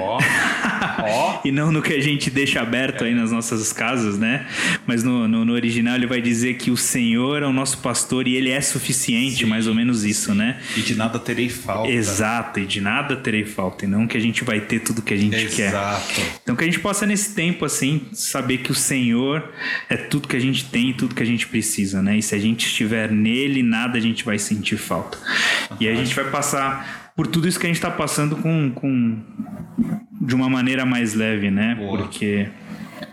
E não no que a gente deixa aberto aí nas nossas casas, né? Mas no original ele vai dizer que o Senhor é o nosso pastor e ele é suficiente. Sim. Mais ou menos isso, né? E de nada terei falta. Exato, e de nada terei falta. E não que a gente vai ter tudo que a gente quer. Exato. Então que a gente possa nesse tempo, assim, saber que o Senhor é tudo que a gente tem e tudo que a gente precisa, né? E se a gente estiver nele, nada a gente vai sentir falta. Uhum. E a gente vai passar por tudo isso que a gente está passando de uma maneira mais leve, né? Boa. Porque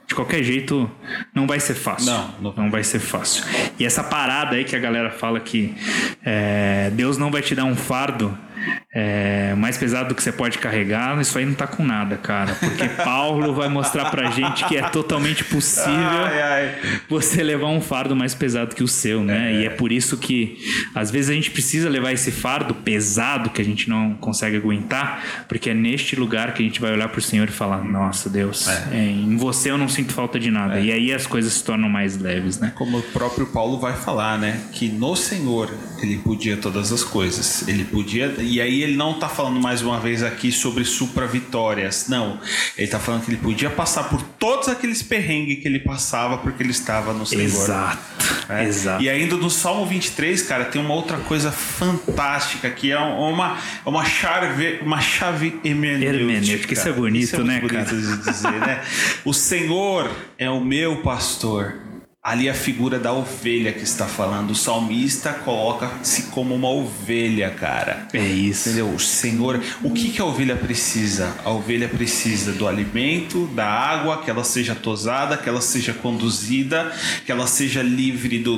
de qualquer jeito não vai ser fácil. Não vai ser fácil. E essa parada aí que a galera fala que Deus não vai te dar um fardo mais pesado do que você pode carregar, isso aí não tá com nada, cara, porque Paulo vai mostrar pra gente que é totalmente possível você levar um fardo mais pesado que o seu, né? E é por isso que às vezes a gente precisa levar esse fardo pesado que a gente não consegue aguentar, porque é neste lugar que a gente vai olhar pro Senhor e falar: nossa, Deus, em você eu não sinto falta de nada. E aí as coisas se tornam mais leves, né? Como o próprio Paulo vai falar, né? Que no Senhor ele podia todas as coisas, ele podia. E aí ele não está falando mais uma vez aqui sobre supravitórias, não. Ele está falando que ele podia passar por todos aqueles perrengues que ele passava porque ele estava no Senhor. Exato, exato. E ainda no Salmo 23, cara, tem uma outra coisa fantástica, que é uma chave hermenêutica. Isso é bonito, isso é muito, né, bonito, cara? De dizer, né? O Senhor é o meu pastor. Ali a figura da ovelha que está falando. O salmista coloca-se como uma ovelha, cara. É isso. Entendeu? O Senhor... O que a ovelha precisa? A ovelha precisa do alimento, da água, que ela seja tosada, que ela seja conduzida, que ela seja livre do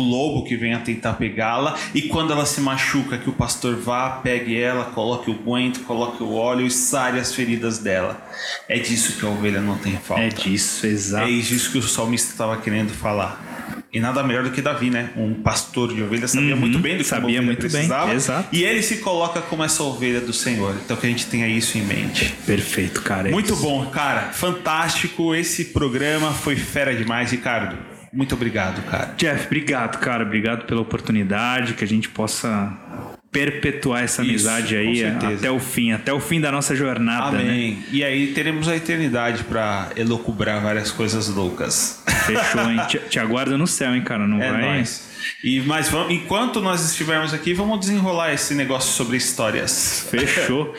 lobo que venha tentar pegá-la. E quando ela se machuca, que o pastor vá, pegue ela, coloque o guento, coloque o óleo e sare as feridas dela. É disso que a ovelha não tem falta. É disso, exato. É isso que o salmista estava querendo falar. E nada melhor do que Davi, né? Um pastor de ovelhas sabia muito bem do que sabia muito precisava. Bem. Exato. E ele se coloca como essa ovelha do Senhor. Então que a gente tenha isso em mente. Perfeito, cara. Muito bom, cara. Fantástico. Esse programa foi fera demais, Ricardo. Muito obrigado, cara. Jeff, obrigado, cara. Obrigado pela oportunidade, que a gente possa perpetuar essa amizade aí até o fim da nossa jornada. Amém. Né? E aí teremos a eternidade para elocubrar várias coisas loucas. Fechou, hein? Te aguardo no céu, hein, cara? Não vai? Nóis. Mas vamos, enquanto nós estivermos aqui, vamos desenrolar esse negócio sobre histórias. Fechou.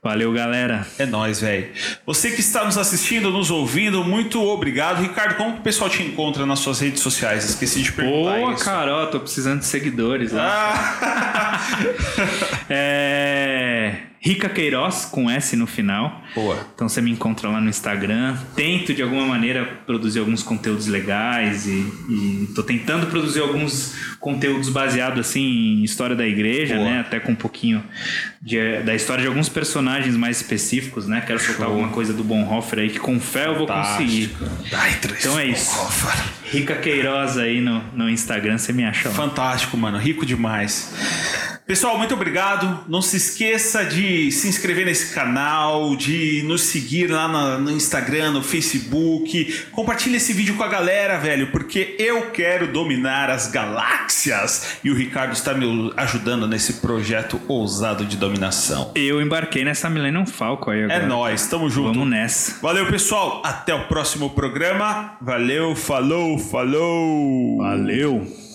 Valeu, galera. É nóis, velho. Você que está nos assistindo, nos ouvindo, muito obrigado. Ricardo, como que o pessoal te encontra nas suas redes sociais? Esqueci de perguntar. Boa, cara, ó, tô precisando de seguidores. Rica Queiroz, com S no final. Boa. Então você me encontra lá no Instagram. Tento, de alguma maneira, produzir alguns conteúdos legais e tô tentando produzir alguns conteúdos baseados, assim, em história da igreja, boa, né? Até com um pouquinho da história de alguns personagens mais específicos, né? Quero soltar alguma coisa do Bonhoeffer aí, que com fé eu vou conseguir. Então é isso. Bonhoeffer. Rica Queiroz aí no Instagram, você me acha lá. Fantástico, mano. Rico demais. Pessoal, muito obrigado. Não se esqueça de se inscrever nesse canal, de nos seguir lá no Instagram, no Facebook. Compartilha esse vídeo com a galera, velho, porque eu quero dominar as galáxias. E o Ricardo está me ajudando nesse projeto ousado de dominação. Eu embarquei nessa Millennium Falcon aí agora. É nóis, tamo junto. Vamos nessa. Valeu, pessoal. Até o próximo programa. Valeu, falou. Valeu.